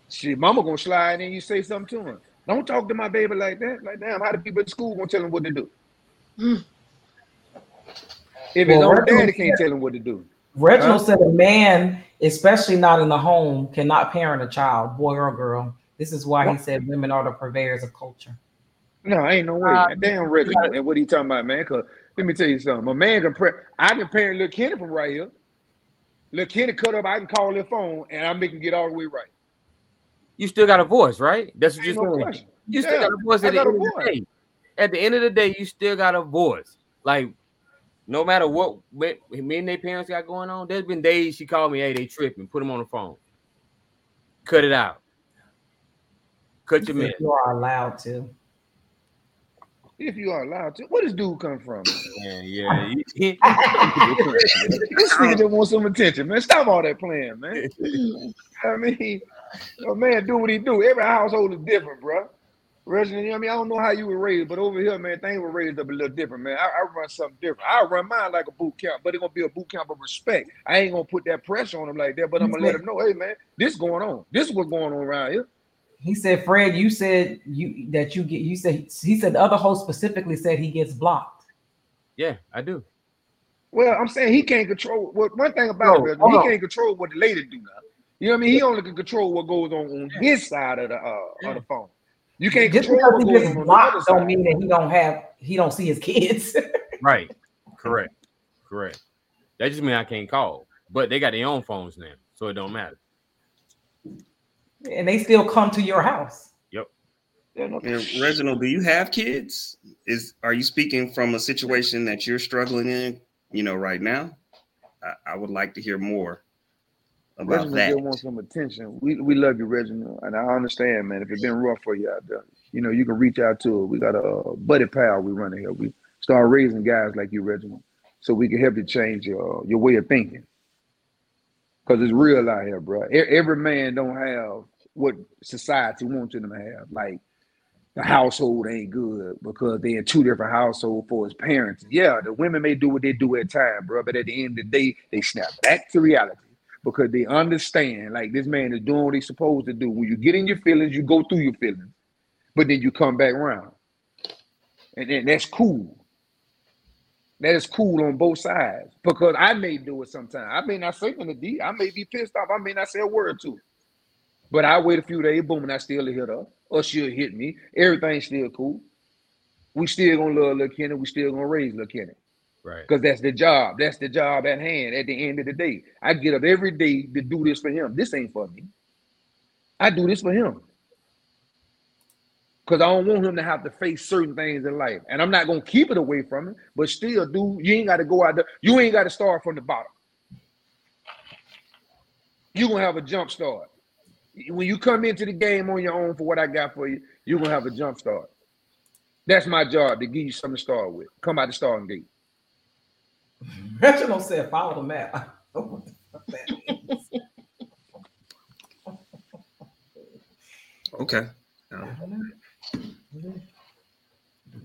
Shit, mama gonna slide in, you say something to him. Don't talk to my baby like that. Like, damn, how the people at school gonna tell him what to do? If his own daddy can't tell him what to do. Reginald said a man, especially not in the home, cannot parent a child, boy or girl. This is why he said women are the purveyors of culture. No, ain't no way. Damn, Reginald. And what are you talking about, man? Because let me tell you something. A man can parent. I can parent little Kenny from right here. Little Kenny cut up. I can call their phone, and I make him get all the way right. You still got a voice, right? That's what you're saying. You still got a voice at the end of the day. At the end of the day, you still got a voice. Like, no matter what me and their parents got going on, there's been days she called me, hey, they tripping. Put them on the phone. Cut it out. Cut your mess. You are allowed to. If you are allowed to. Where does dude come from? Yeah. This nigga just wants some attention, man. Stop all that playing, man. I mean, a man do what he do. Every household is different, bro. Resident, you know what I mean? I don't know how you were raised, but over here, man, things were raised up a little different, man. I run something different. I run mine like a boot camp, but it's going to be a boot camp of respect. I ain't going to put that pressure on him like that, but I'm going to let him know, hey, man, this going on. This is what's going on around here. He said, Fred, you said he said the other host specifically said he gets blocked. Yeah, I do. Well, I'm saying he can't control what one thing about it, he can't control what the lady do now. You know what I mean? He only can control what goes on his side of the phone. You can't just control what goes on the other side. Don't mean that he don't see his kids. Right. Correct. That just means I can't call. But they got their own phones now, so it don't matter. And they still come to your house. Yep. And Reginald, do you have kids? Are you speaking from a situation that you're struggling in, you know, right now? I would like to hear more about Reginald that. Still wants some attention. We love you, Reginald, and I understand, man. If it's been rough for you out there, you know you can reach out to us. We got a buddy pal we running here. We start raising guys like you, Reginald, so we can help you change your way of thinking. Because it's real out here, bro. Every man don't have what society wants them to have. Like, the household ain't good because they're in two different households for his parents. Yeah, the women may do what they do at time, bro. But at the end of the day, they snap back to reality because they understand, like, this man is doing what he's supposed to do. When you get in your feelings, you go through your feelings. But then you come back around. And that's cool. That is cool on both sides because I may do it sometimes. I may not say nothing to D. I may be pissed off. I may not say a word to it. But I wait a few days, boom, and I still hit her. Or she'll hit me. Everything's still cool. We still going to love Lil' Kenny. We still going to raise Lil' Kenny. Right. Because that's the job. That's the job at hand at the end of the day. I get up every day to do this for him. This ain't for me. I do this for him. Because I don't want him to have to face certain things in life. And I'm not going to keep it away from him. But still, dude, you ain't got to go out there. You ain't got to start from the bottom. You're going to have a jump start. When you come into the game on your own for what I got for you, you're going to have a jump start. That's my job, to give you something to start with. Come out the starting gate. Reginald said, follow the map. Oh, okay.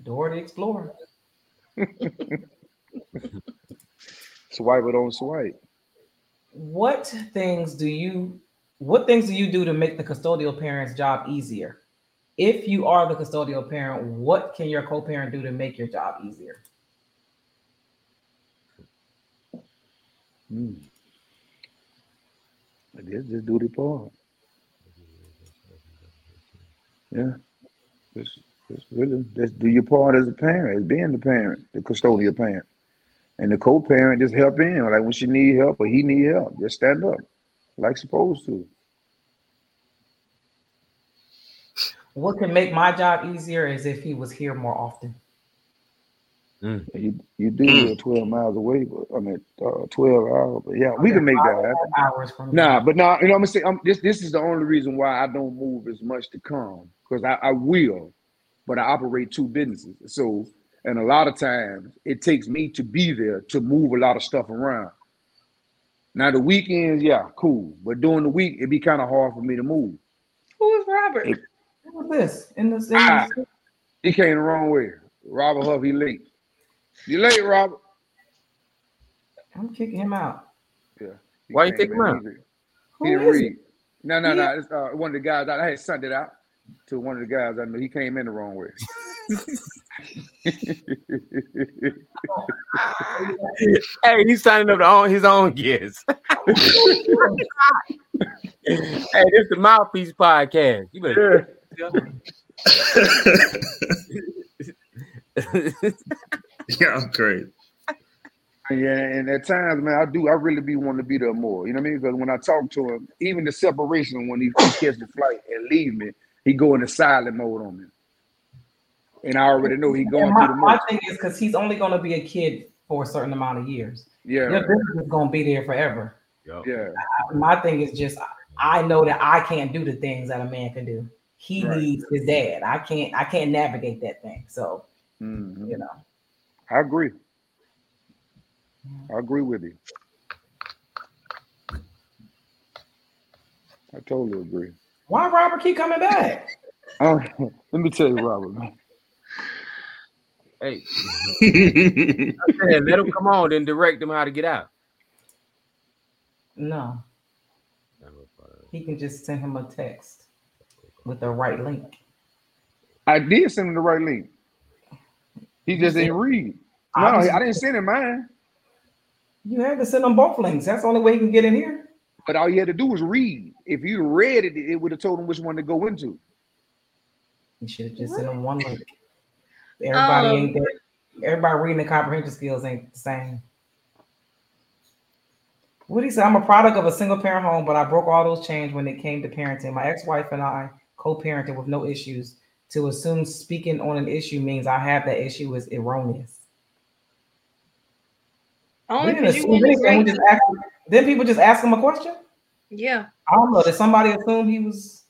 Door to explore. Swipe it on swipe. What things do you do to make the custodial parent's job easier? If you are the custodial parent, what can your co-parent do to make your job easier? I guess just do the part. Yeah. Just do your part as a parent, as being the parent, the custodial parent. And the co-parent just help in. Like when she need help or he need help, just stand up. Like supposed to. What can make my job easier is if he was here more often. You do live 12 miles away, but I mean 12 hours. But yeah, we can make that happen. Hours from now. But now, you know, I'm gonna say this is the only reason why I don't move as much to come, because I will, but I operate two businesses. So, and a lot of times it takes me to be there to move a lot of stuff around. Now the weekends, yeah, cool. But during the week, it'd be kind of hard for me to move. Who is Robert? Who is this? He came the wrong way. Robert Huff, he late. You late, Robert? I'm kicking him out. Yeah. Why you kick him out? He didn't read. No. It's one of the guys. I had sent it out to one of the guys I knew. He came in the wrong way. Hey, he's signing up his own guests. Hey, this is the Mouthpiece Podcast. You better. Yeah, I'm great. Yeah, and at times, man, I really be wanting to be there more. You know what I mean? Because when I talk to him, even the separation when he catch the flight and leave me, he go into silent mode on me. And I already know he's going through the month. My thing is because he's only going to be a kid for a certain amount of years. Yeah. Your business is going to be there forever. Yep. Yeah. My thing is just I know that I can't do the things that a man can do. He needs his dad. I can't navigate that thing. So, you know. I agree. I agree with you. I totally agree. Why Robert keep coming back? Let me tell you, Robert, man. Hey, I said, let him come on, then direct him how to get out. No, he can just send him a text with the right link. I did send him the right link. He just didn't read. No, I didn't send him mine. You had to send him both links. That's the only way he can get in here. But all you had to do was read. If you read it, it would have told him which one to go into. You should have just sent him one link. Everybody ain't there. Everybody reading and comprehension skills ain't the same. Woody said, I'm a product of a single parent home, but I broke all those chains when it came to parenting. My ex-wife and I co-parented with no issues. To assume speaking on an issue means I have that issue is erroneous. Only then people just ask them a question? Yeah. I don't know. Did somebody assume he was?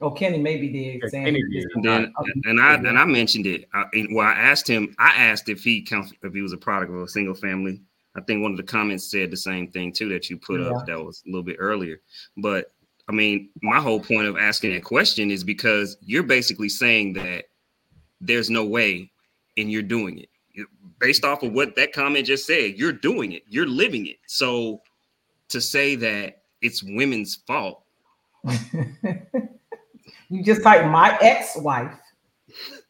Oh, Kenny maybe did. Yeah, Kenny did. And I mentioned it. I asked him. I asked if he was a product of a single family. I think one of the comments said the same thing too that you put up. That was a little bit earlier. But I mean, my whole point of asking that question is because you're basically saying that there's no way, and you're doing it. Based off of what that comment just said, you're doing it. You're living it. So to say that it's women's fault. You just type my ex-wife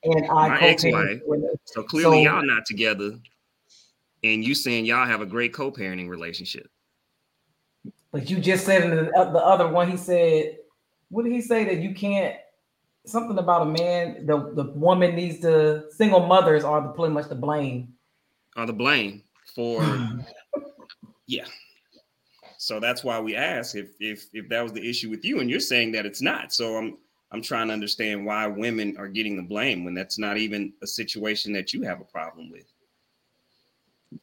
and my ex-wife. So clearly y'all not together. And you saying y'all have a great co-parenting relationship. But you just said in the other one, he said, what did he say that you can't, something about a man, the woman needs to, single mothers are pretty much the blame. Are the blame for, yeah. So that's why we asked if that was the issue with you, and you're saying that it's not. So I'm trying to understand why women are getting the blame when that's not even a situation that you have a problem with.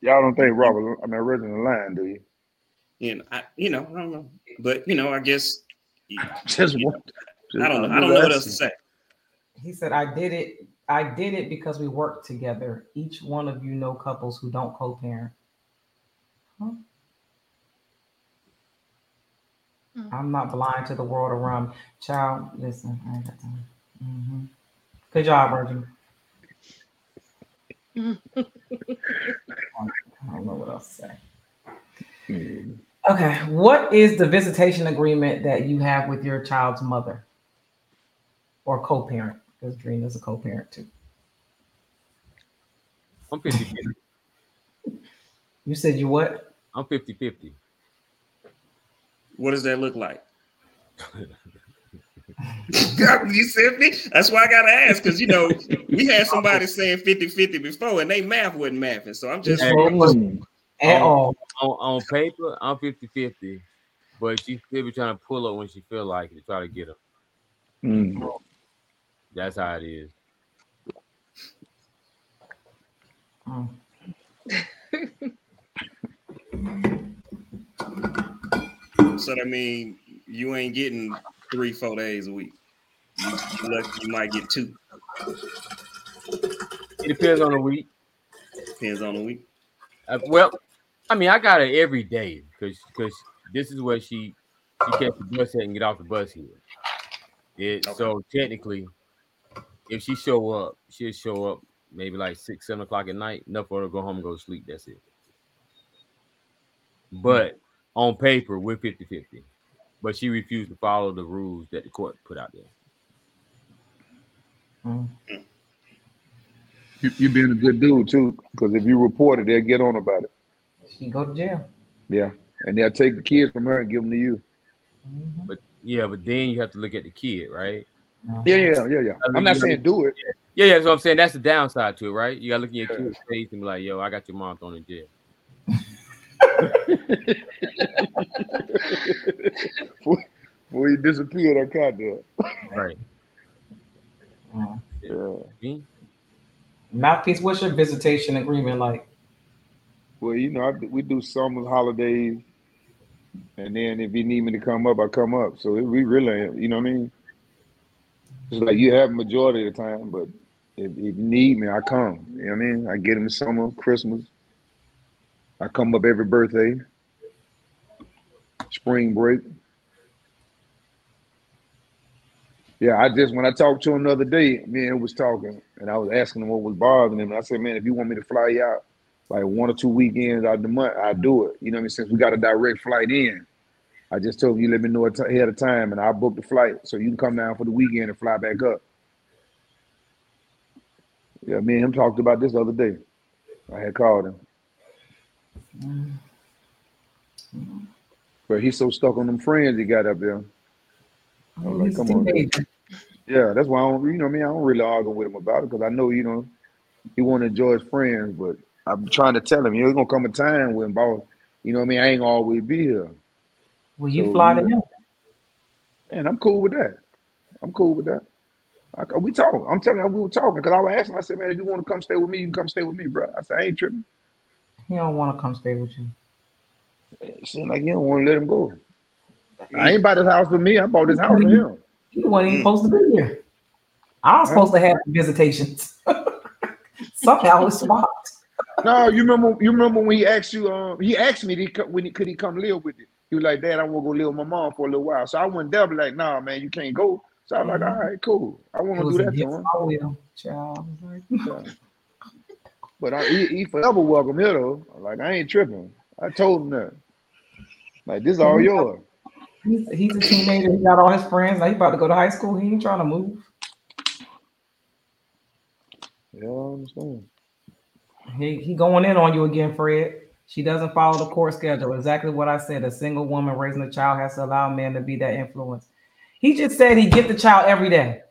Y'all don't think Robert, I mean, original line, do you? I don't know. But, I guess. I don't know. I don't know what else to say. He said, I did it because we work together. Each one of you know couples who don't co-parent. Huh? Mm-hmm. I'm not blind to the world around me. Child, listen, I ain't got time. Mm-hmm. Good job, Virgin. I don't know what else to say. Okay, what is the visitation agreement that you have with your child's mother or co-parent? Because Drena's a co-parent too. I'm 50-50. You said you what? I'm 50-50. What does that look like? You said me? That's why I gotta ask, because we had somebody saying 50-50 before and they math wasn't mathing. So I'm just at all. On paper, I'm 50-50, but she still be trying to pull up when she feel like it to try to get her. Mm-hmm. That's how it is. So I mean, you ain't getting 3-4 days a week. You might get 2. It depends on the week. Depends on the week. Well, I mean, I got her every day because this is where she catch the bus head and get off the bus here. Okay. So technically, if she show up, she'll show up maybe like 6-7 o'clock at night. Enough for her to go home and go to sleep. That's it. But on paper, we're 50-50. But she refused to follow the rules that the court put out there. Mm-hmm. You being a good dude, too, because if you report it, they'll get on about it. She can go to jail. Yeah, and they'll take the kids from her and give them to you. Mm-hmm. But then you have to look at the kid, right? Mm-hmm. Yeah. I'm not saying do it. Yeah, so I'm saying that's the downside to it, right? You got to look at your kid's face and be like, yo, I got your mom thrown in jail. Before he disappeared, I caught that. Right. Yeah. Mouthpiece, what's your visitation agreement like? Well, we do summer holidays, and then if you need me to come up, I come up. So we really, what I mean? It's like you have majority of the time, but if you need me, I come. You know what I mean? I get in the summer, Christmas. I come up every birthday, spring break. Yeah, when I talked to him the other day, me and him was talking, and I was asking him what was bothering him. And I said, man, if you want me to fly you out, like 1 or 2 weekends out of the month, I'll do it. You know what I mean? Since we got a direct flight in, I just told him, you let me know ahead of time, and I'll book the flight so you can come down for the weekend and fly back up. Yeah, me and him talked about this the other day. I had called him. Mm-hmm. But he's so stuck on them friends he got up there. I was like, come on. Yeah, that's why I don't, I don't really argue with him about it because I know, he want to enjoy his friends, but I'm trying to tell him, there's going to come a time when, boss, I ain't always be here. Will you fly to him? And I'm cool with that. We talking. I'm telling you, we were talking because I was asking him, I said, man, if you want to come stay with me, you can come stay with me, bro. I said, I ain't tripping. He don't want to come stay with you. It seems like you don't want to let him go. I ain't bought this house for me. I bought this house for him. You wasn't even supposed to be here. I was supposed to have visitations. Somehow it's swapped. No, you remember when he asked you? He asked me could he come live with you. He was like, "Dad, I want to go live with my mom for a little while." So I went there, like, "Nah, man, you can't go." So I'm like, "All right, cool. I want to do that." To him. But he forever welcome here though. Like I ain't tripping. I told him that. Like this is all yours. He's a teenager. He got all his friends. Now he about to go to high school. He ain't trying to move. Yeah, I understand. He going in on you again, Fred. She doesn't follow the court schedule. Exactly what I said. A single woman raising a child has to allow a man to be that influence. He just said he get the child every day.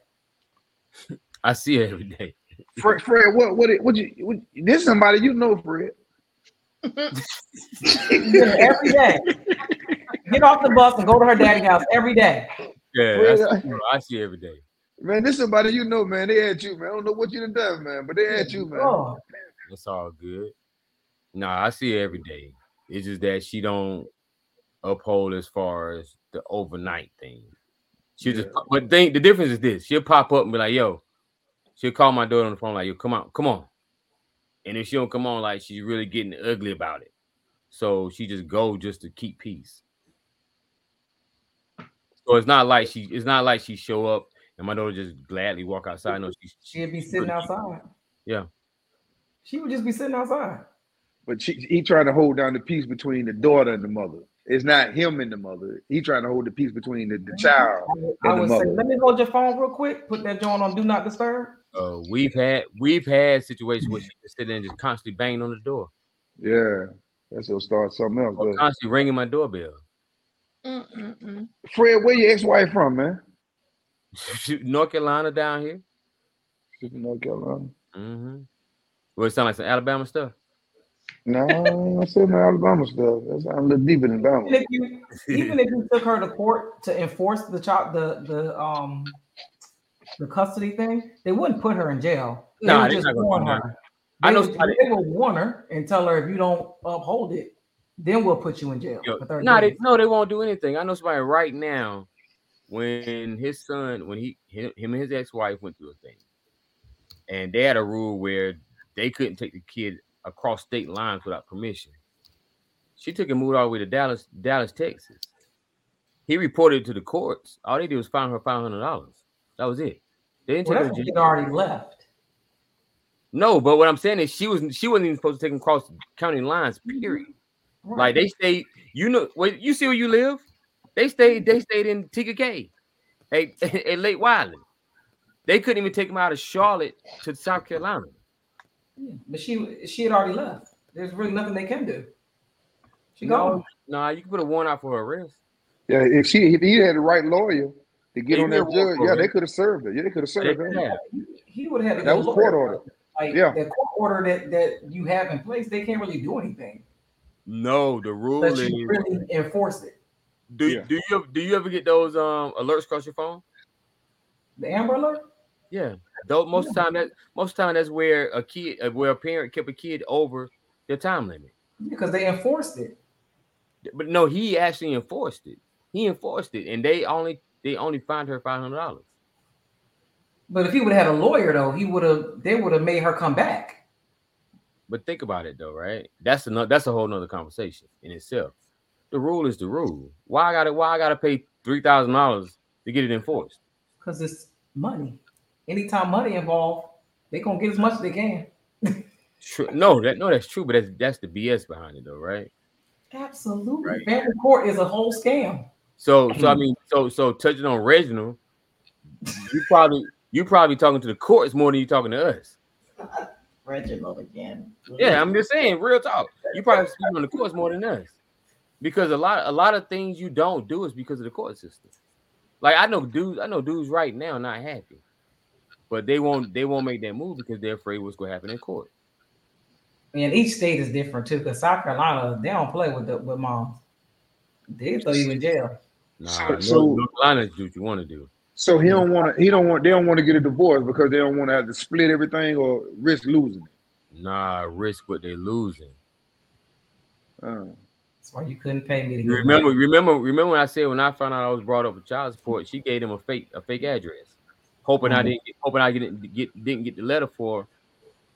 I see it every day. Fred, what this somebody you know, Fred. Every day. Get off the bus and go to her daddy's house every day. Yeah, Fred, I see every day. Man, this somebody you know, man. They had you, man. I don't know what you done done, man, but they had you, man. Oh. It's all good. Nah, I see it every day. It's just that she don't uphold as far as the overnight thing. She just but the difference is this. She'll pop up and be like, yo. She'll call my daughter on the phone like, yo, come on. And if she don't come on, like, she's really getting ugly about it. So she just go just to keep peace. So it's not like she show up and my daughter just gladly walk outside. No, she'd be sitting outside. Yeah. She would just be sitting outside. But he trying to hold down the peace between the daughter and the mother. It's not him and the mother. He trying to hold the peace between the child and the mother. Say, let me hold your phone real quick. Put that joint on Do Not Disturb. We've had situations where she just sitting and just constantly banging on the door. Yeah, that's gonna start something else. Or constantly ringing my doorbell. Fred, where your ex-wife from, man? North Carolina down here. She's from North Carolina. Mm-hmm. Well, it sound like some Alabama stuff. No, I said no Alabama stuff. That's a little deeper than Alabama. Even if you took her to court to enforce the custody thing, they wouldn't put her in jail. No, they would just warn her. They will warn her and tell her if you don't uphold it, then we'll put you in jail. They won't do anything. I know somebody right now when his son, him and his ex-wife went through a thing, and they had a rule where they couldn't take the kid across state lines without permission. She took and moved all the way to Dallas, Texas. He reported to the courts. All they did was fine her $500. That was it. They didn't take her. She already left. No, but what I'm saying is she wasn't even supposed to take him across county lines. Period. Right. Like they stayed. You know, you see where you live. They stayed in TKK, at Lake Wiley. They couldn't even take him out of Charlotte to South Carolina. Yeah, but she had already left. There's really nothing they can do. She gone. Nah, you can put a warrant out for her arrest. Yeah, if he had the right lawyer to get on that judge, they could have served her. Yeah, they could have served her. Yeah. He would have had that was court order. Like the court order that you have in place, they can't really do anything. No, the rule is you really enforce it. Do you ever get those alerts across your phone? The Amber Alert? Yeah. Though most of the time that's where a parent kept a kid over their time limit because they enforced it. But no, he actually enforced it. He enforced it, and they only fined her $500. But if he would have had a lawyer, though, they would have made her come back. But think about it, though, right? That's a whole other conversation in itself. The rule is the rule. Why I gotta pay $3,000 to get it enforced? Because it's money. Anytime money involved, they gonna get as much as they can. True. That's true, but that's the BS behind it, though, right? Absolutely. Right. Family court is a whole scam. So touching on Reginald, you probably talking to the courts more than you talking to us. Reginald again. Yeah, I'm just saying, real talk. You probably speaking on the courts more than us because a lot of things you don't do is because of the court system. Like I know dudes right now not happy. But they won't make that move because they're afraid what's going to happen in court. And each state is different too. Because South Carolina, they don't play with moms. They throw you in jail. Nah, North Carolina is what you want to do. So they don't want to get a divorce because they don't want to have to split everything or risk losing it. Nah, risk what they're losing. That's why you couldn't pay me to get remember when I said when I found out I was brought up with child support, she gave him a fake address, hoping I didn't get the letter for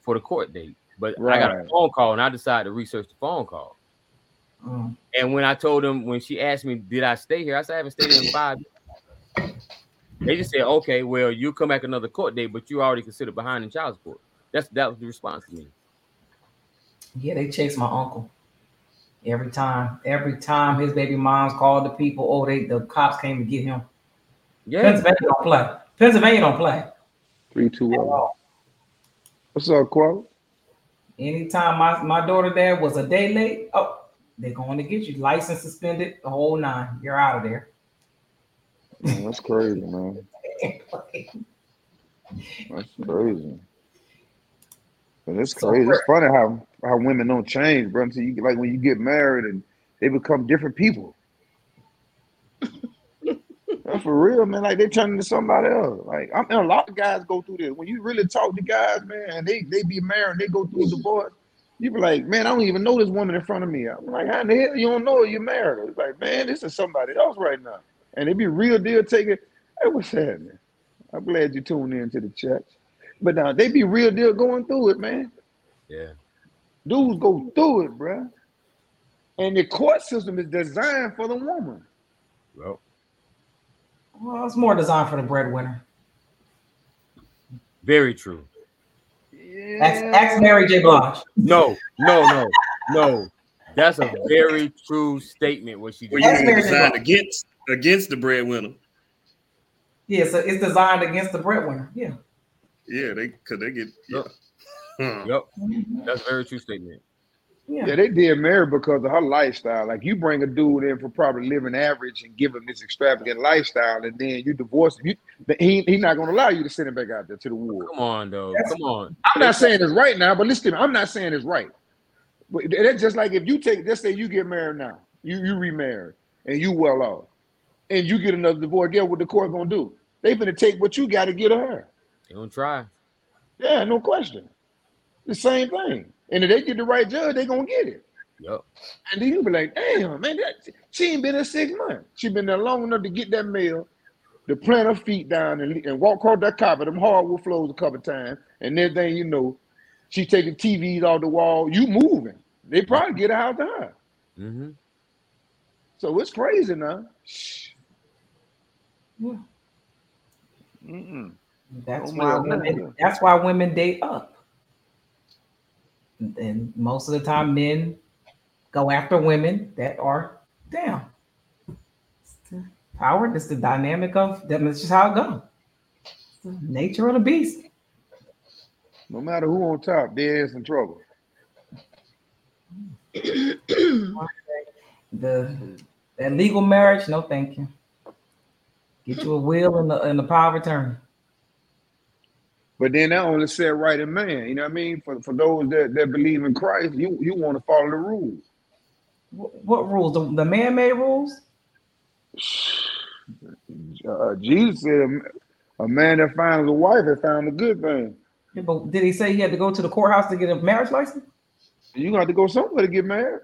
the court date. But right. I got a phone call and I decided to research the phone call. Mm. And when I told them, when she asked me, did I stay here? I said I haven't stayed here in 5 years. They just said, okay, well, you come back another court date, but you're already considered behind in child support. That was the response to me. Yeah, they chase my uncle every time his baby moms called the people. Oh, the cops came to get him. Yeah, Pennsylvania don't play. 3-2-1. What's up, Quo? Anytime my daughter there was a day late, oh, they're going to get you license suspended, the whole nine. You're out of there. Man, that's crazy, man. That's crazy. And it's crazy. It's funny how women don't change, bro. Until you, like, when you get married and they become different people. For real, man. Like, they turn into somebody else. Like, I mean, a lot of guys go through this. When you really talk to guys, man, and they be married, and they go through a divorce. You be like, man, I don't even know this woman in front of me. I'm like, how in the hell you don't know her? You're married. It's like, man, this is somebody else right now. And it be real deal taking. Hey, what's happening? I'm glad you tuned in to the chat. But now they be real deal going through it, man. Yeah. Dudes go through it, bro. And the court system is designed for the woman. Well, it's more designed for the breadwinner. Very true. Yeah. Ask Mary J. Blige. No. That's a very true statement. What she did. Well, designed against the breadwinner. Yeah, so it's designed against the breadwinner. Yeah. Yeah, because they get. Yeah. Yep. That's a very true statement. Yeah, they did marry because of her lifestyle. Like, you bring a dude in for probably living average and give him this extravagant lifestyle, and then you divorce him. He's not going to allow you to send him back out there to the woods. Come on, though. Come on. I'm not saying it's right now, but listen, I'm not saying it's right. But that's just like if you take, let's say you get married now, you remarry, and you well off, and you get another divorce. Get what the court going to do? They finna take what you got to get her. They gonna try. Yeah, no question. The same thing. And if they get the right judge, they gonna get it. Yep. And then you be like, damn, man, she ain't been there 6 months. She been there long enough to get that mail, to plant her feet down and walk across that carpet, them hardwood floors a couple times, and then you know, she taking TVs off the wall, you moving. They probably get her out to her. Mm-hmm. So it's crazy now. Yeah. Mm-mm. That's why women date up. And most of the time, men go after women that are down. It's the power. It's the dynamic of them. It's just how it goes. It's the nature of the beast. No matter who on top, there is some trouble. That legal marriage, no thank you. Get you a will and the power of attorney. But then that only said right in man, you know what I mean? For those that believe in Christ, you want to follow the rules. What rules? The man-made rules? Jesus said a man that finds a wife has found a good thing. Yeah, but did he say he had to go to the courthouse to get a marriage license? You got to go somewhere to get married.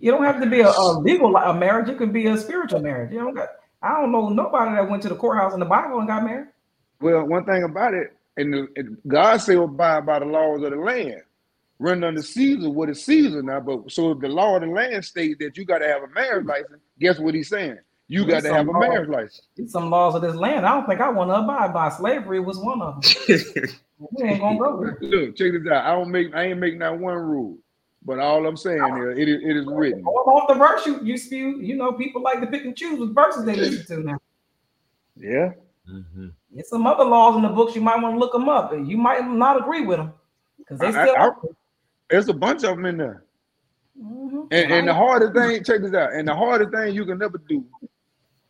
You don't have to be a legal marriage. It could be a spiritual marriage. I don't know nobody that went to the courthouse in the Bible and got married. Well, one thing about it, and God said, abide by the laws of the land. Run under Caesar what is Caesar now. But so if the law of the land states that you got to have a marriage license, guess what he's saying? You got to have a marriage license. There's some laws of this land. I don't think I want to abide by. Slavery was one of them. We ain't gonna go there. Look, check this out. I ain't making that one rule. But all I'm saying is it is written. All off the verse you spew. You know, people like to pick and choose what verses they listen to now. Yeah. Mm-hmm. There's some other laws in the books. You might want to look them up, and you might not agree with them because they still. There's a bunch of them in there. Mm-hmm. And the hardest thing, check this out. And the hardest thing you can never do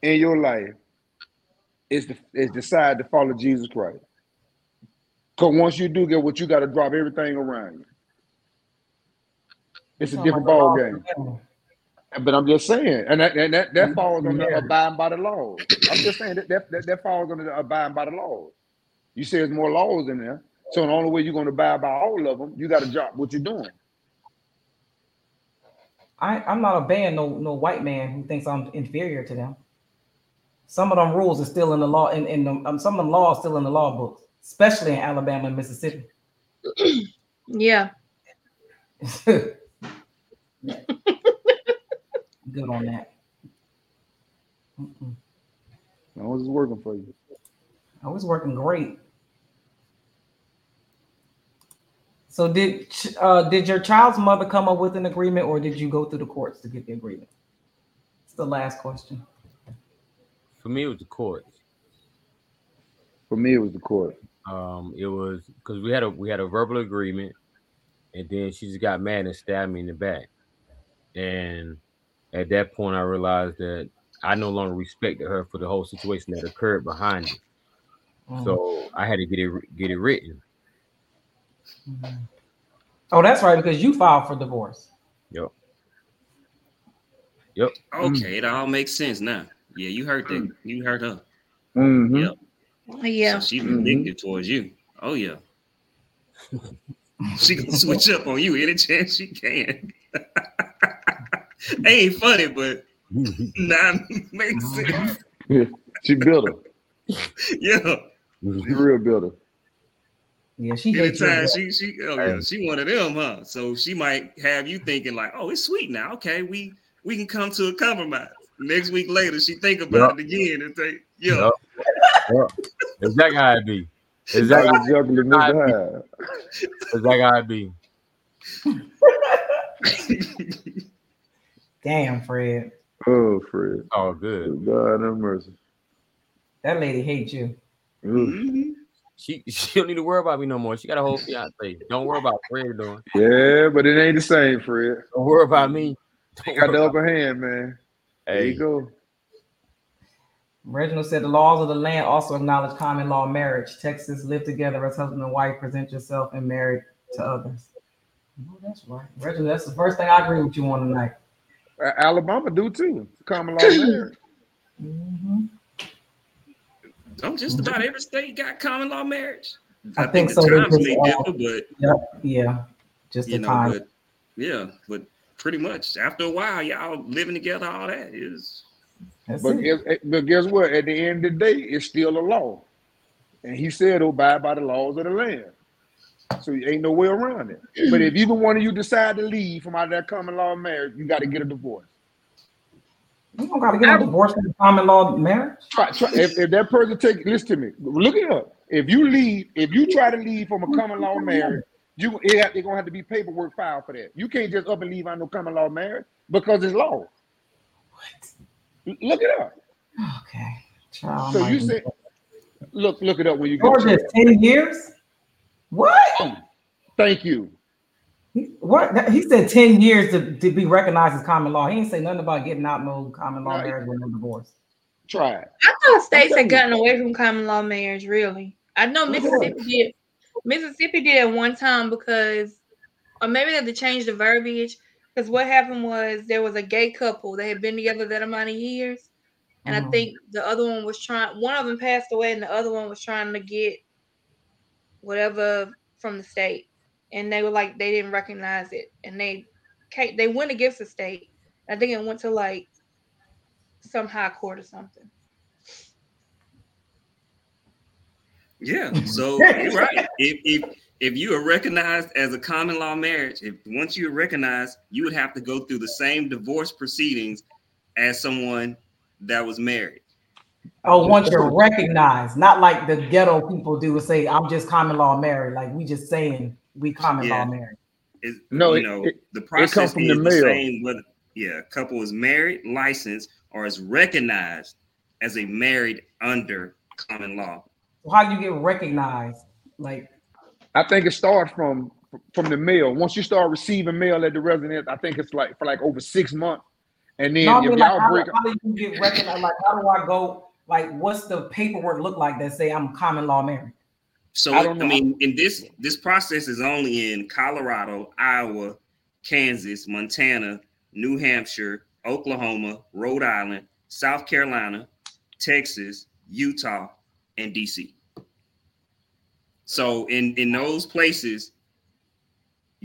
in your life is decide to follow Jesus Christ. Because once you do get what you got to drop everything around you. It's a different ball game. But I'm just saying, and that falls under abiding by the laws. I'm just saying that falls under abiding by the laws. You say there's more laws in there, so the only way you're going to abide by all of them, you got to drop what you're doing. I'm not obeying no white man who thinks I'm inferior to them. Some of them rules are still in the law, and some of them laws still in the law books, especially in Alabama and Mississippi. Yeah. Good on that. Mm-mm. How is it working for you? I was working great. So did your child's mother come up with an agreement, or did you go through the courts to get the agreement? It's the last question. For me, it was the courts. For me, it was the court. It was because we had a verbal agreement, and then she just got mad and stabbed me in the back. And at that point, I realized that I no longer respected her for the whole situation that occurred behind it. Mm-hmm. So I had to get it written. Mm-hmm. Oh, that's right, because you filed for divorce. Yep. Okay, it all makes sense now. Yeah, you heard that. Mm-hmm. You heard her. Mm-hmm. Yep. Yeah. So she's vindictive towards you. Oh yeah. She can switch up on you any chance she can. Ain't funny, but nah, makes sense. Yeah. She built her. Yeah. She real built her. Yeah, she hates her. She one of them, huh? So she might have you thinking like, oh, it's sweet now. Okay, we can come to a compromise. Next week later, she think about it again and think, yo. Yep. Exactly how it be. Exactly how it be. Damn, Fred. Oh, Fred. Oh, good. God have mercy. That lady hates you. Mm-hmm. She don't need to worry about me no more. She got a whole fiance. Don't worry about Fred doing. Yeah, but it ain't the same, Fred. Don't worry about me. She got the upper hand, man. There you go. Reginald said the laws of the land also acknowledge common law marriage. Texas, live together as husband and wife, present yourself and married to others. Oh, that's right. Reginald, that's the first thing I agree with you on tonight. Alabama do too. Common law marriage. Mm-hmm. Don't just about every state got common law marriage? I think so. The times may differ, but yeah. Just the time. But pretty much after a while, y'all living together, all that is. But guess what? At the end of the day, it's still a law. And he said abide by the laws of the land. So you ain't no way around it. But if either one of you decide to leave from out of that common law marriage, you got to get a divorce. You don't got to get a divorce from the common law marriage? Try. If that person listen to me, look it up. If you try to leave from a common law marriage, they're going to have to be paperwork filed for that. You can't just up and leave on no common law marriage because it's law. What? Look it up. Okay. Child, so you said, look it up when you go. Georgia, 10 years? What? Thank you. What? He said 10 years to be recognized as common law. He ain't say nothing about getting out no common law marriage or no divorce. Try it. I thought states had gotten away from common law marriage, really. I know Mississippi did. Mississippi did at one time because, or maybe they had to change the verbiage. Because what happened was there was a gay couple. They had been together that amount of years. And I think the other one was one of them passed away and the other one was trying to get whatever from the state. And they were like, they didn't recognize it. And they went against the state. I think it went to like some high court or something. Yeah, so you're right. If you are recognized as a common law marriage, once you are recognized, you would have to go through the same divorce proceedings as someone that was married. Oh, once you're recognized, not like the ghetto people do and say, I'm just common law married. Like we just saying we common law married. The process is the same whether a couple is married, licensed, or is recognized as a married under common law. Well, how do you get recognized? Like, I think it starts from the mail. Once you start receiving mail at the residence, I think it's like for like over 6 months. And then how do you get recognized? Like, how do I go? Like, what's the paperwork look like that say I'm common law married? So in this process is only in Colorado, Iowa, Kansas, Montana, New Hampshire, Oklahoma, Rhode Island, South Carolina, Texas, Utah, and DC. So in those places,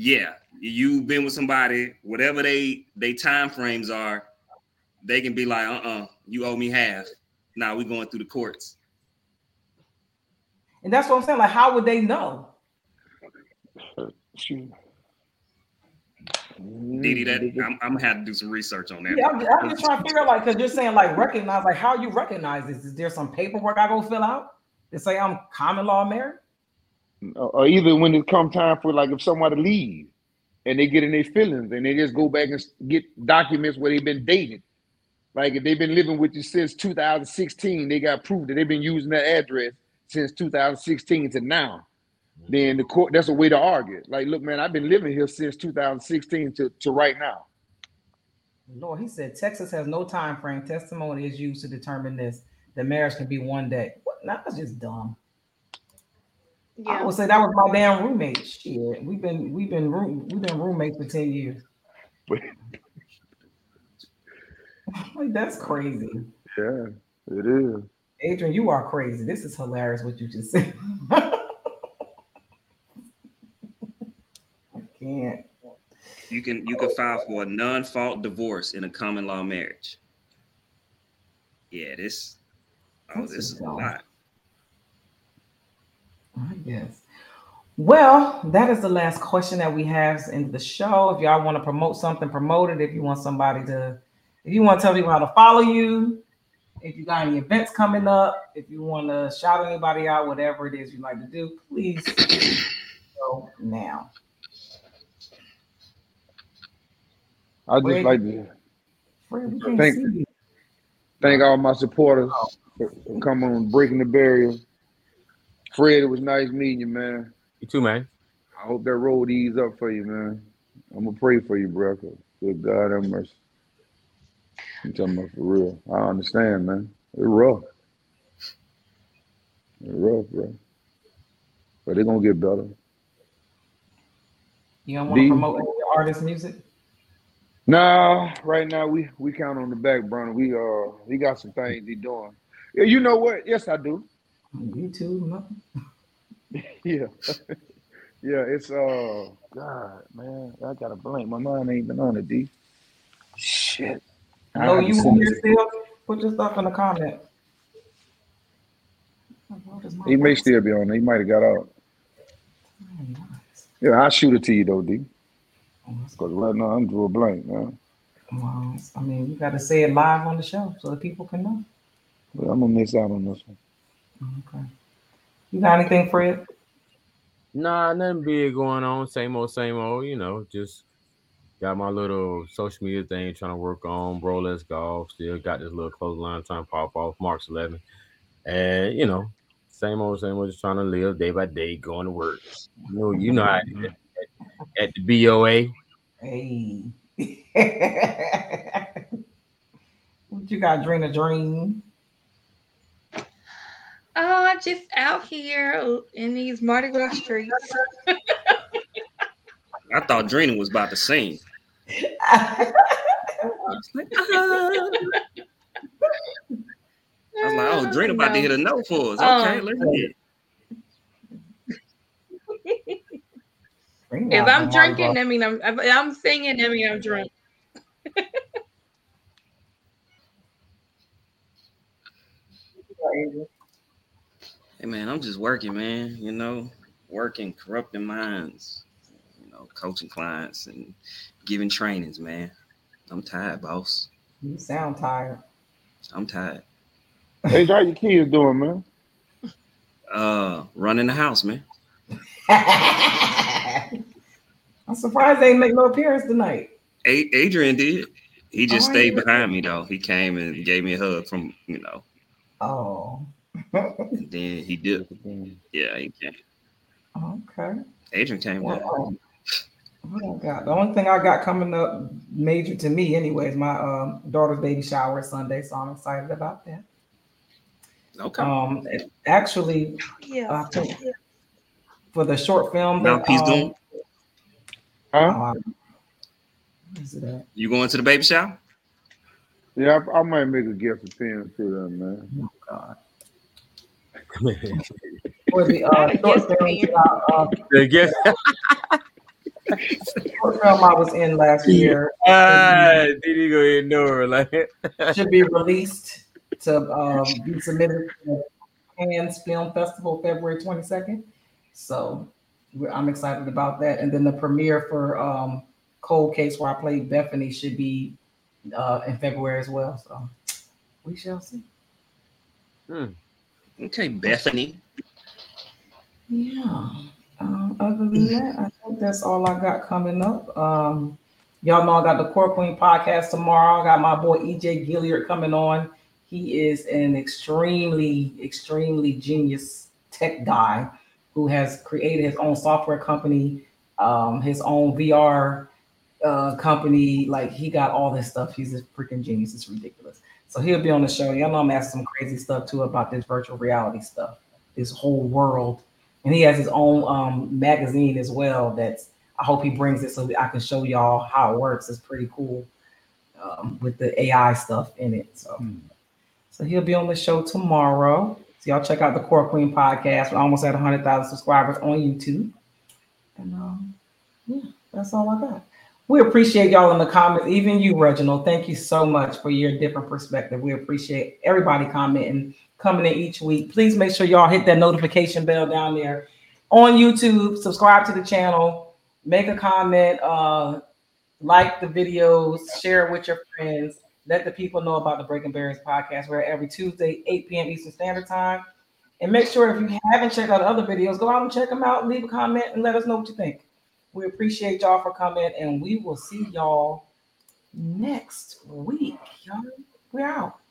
yeah, you've been with somebody, whatever they time frames are, they can be like, you owe me half. Now we're going through the courts. And that's what I'm saying. Like, how would they know? Didi, I'm gonna have to do some research on that. Yeah, I'm just trying to figure out, like, because you're saying, like, recognize, like, how you recognize this? Is there some paperwork I go fill out to say I'm common law married? Or either when it comes time for, like, if somebody leaves and they get in their feelings and they just go back and get documents where they've been dated. Like, if they've been living with you since 2016, they got proof that they've been using that address since 2016 to now. Then the court, that's a way to argue. Like, look, man, I've been living here since 2016 to right now. Lord, he said Texas has no time frame. Testimony is used to determine this. The marriage can be one day. What? That's just dumb. Yeah. I would say that was my damn roommate. Shit, we've been roommates for 10 years. Like, that's crazy. Yeah, it is. Adrian, you are crazy. This is hilarious what you just said. Yeah. You can file for a non-fault divorce in a common law marriage. Yeah, this is a lot. I guess. Well, that is the last question that we have in the show. If y'all want to promote something, promote it. If you want if you want to tell people how to follow you, if you got any events coming up, if you want to shout anybody out, whatever it is you like to do, please go now. I just like to thank all my supporters for coming on Breaking the Barrier. Fred, it was nice meeting you, man. You too, man. I hope that road ease up for you, man. I'm going to pray for you, bro. Good God, have mercy. I'm talking about for real. I understand, man. It's rough. It's rough, bro. But they're going to get better. You don't want to promote any of your artist music? No, right now we count on the back burner. We got some things he doing. Yeah, you know what? Yes, I do. You too, man. Yeah. Yeah, it's God, man. I got a blank. My mind ain't been on it, D. Shit. No, you want yourself? Put your stuff in the comment. He may still be on it. He might have got out. Yeah, I'll shoot it to you though, D. Because right now I'm drew a blank, man. Well, I mean, you got to say it live on the show so that people can know. Well, I'm going to miss out on this one. Okay. You got anything, Fred? Nah, nothing big going on. Same old, you know. Just got my little social media thing trying to work on. Bro, let's golf. Still got this little clothesline trying to pop off March 11th. And, you know, same old, just trying to live day by day, going to work. You know how I did. At the BOA. Hey. What you got, Drena Dream? Oh, I'm just out here in these Mardi Gras streets. I thought Drena was about to sing. I was like, oh, Drena about to hit a note for us. Okay, let's hear it. If I'm drinking, I mean, I'm singing, I mean, I'm drunk. Hey, man, I'm just working, man. You know, working, corrupting minds, you know, coaching clients and giving trainings, man. I'm tired, boss. You sound tired. I'm tired. Hey, how your kids doing, man? Running the house, man. I'm surprised they didn't make no appearance tonight. Adrian did. He just stayed behind me, though. He came and gave me a hug from, you know. Oh. And then he did. Yeah, he came. Okay. Adrian came back. Oh, God. The only thing I got coming up major to me anyway is my daughter's baby shower Sunday, so I'm excited about that. Okay. Actually, yeah. For the short film. Mouthpiece doing. Huh? You going to the baby shower? Yeah, I might make a gift appearance to them, man. Oh, God. For the short film. What film I was in last year. Did you go ignore like should be released to be submitted to the Cannes Film Festival February 22nd. So I'm excited about that. And then the premiere for Cold Case, where I played Bethany, should be in February as well. So we shall see. Okay, Bethany. Yeah. Other than that, I think that's all I got coming up. Y'all know I got the Core Queen podcast tomorrow. I got my boy EJ Gilliard coming on. He is an extremely, extremely genius tech guy who has created his own software company, his own VR company. Like, he got all this stuff. He's a freaking genius. It's ridiculous. So he'll be on the show. Y'all know I'm asking some crazy stuff too about this virtual reality stuff, this whole world. And he has his own magazine as well. That's, I hope he brings it so that I can show y'all how it works. It's pretty cool with the AI stuff in it. So he'll be on the show tomorrow. So y'all check out the Core Queen podcast. We're almost at 100,000 subscribers on YouTube. And yeah, that's all I got. We appreciate y'all in the comments, even you, Reginald. Thank you so much for your different perspective. We appreciate everybody commenting, coming in each week. Please make sure y'all hit that notification bell down there on YouTube. Subscribe to the channel, make a comment, like the videos, share it with your friends. Let the people know about the Breaking Barriers podcast. We're every Tuesday, 8 p.m. Eastern Standard Time. And make sure if you haven't checked out other videos, go out and check them out, leave a comment, and let us know what you think. We appreciate y'all for coming, and we will see y'all next week. Y'all, we're out.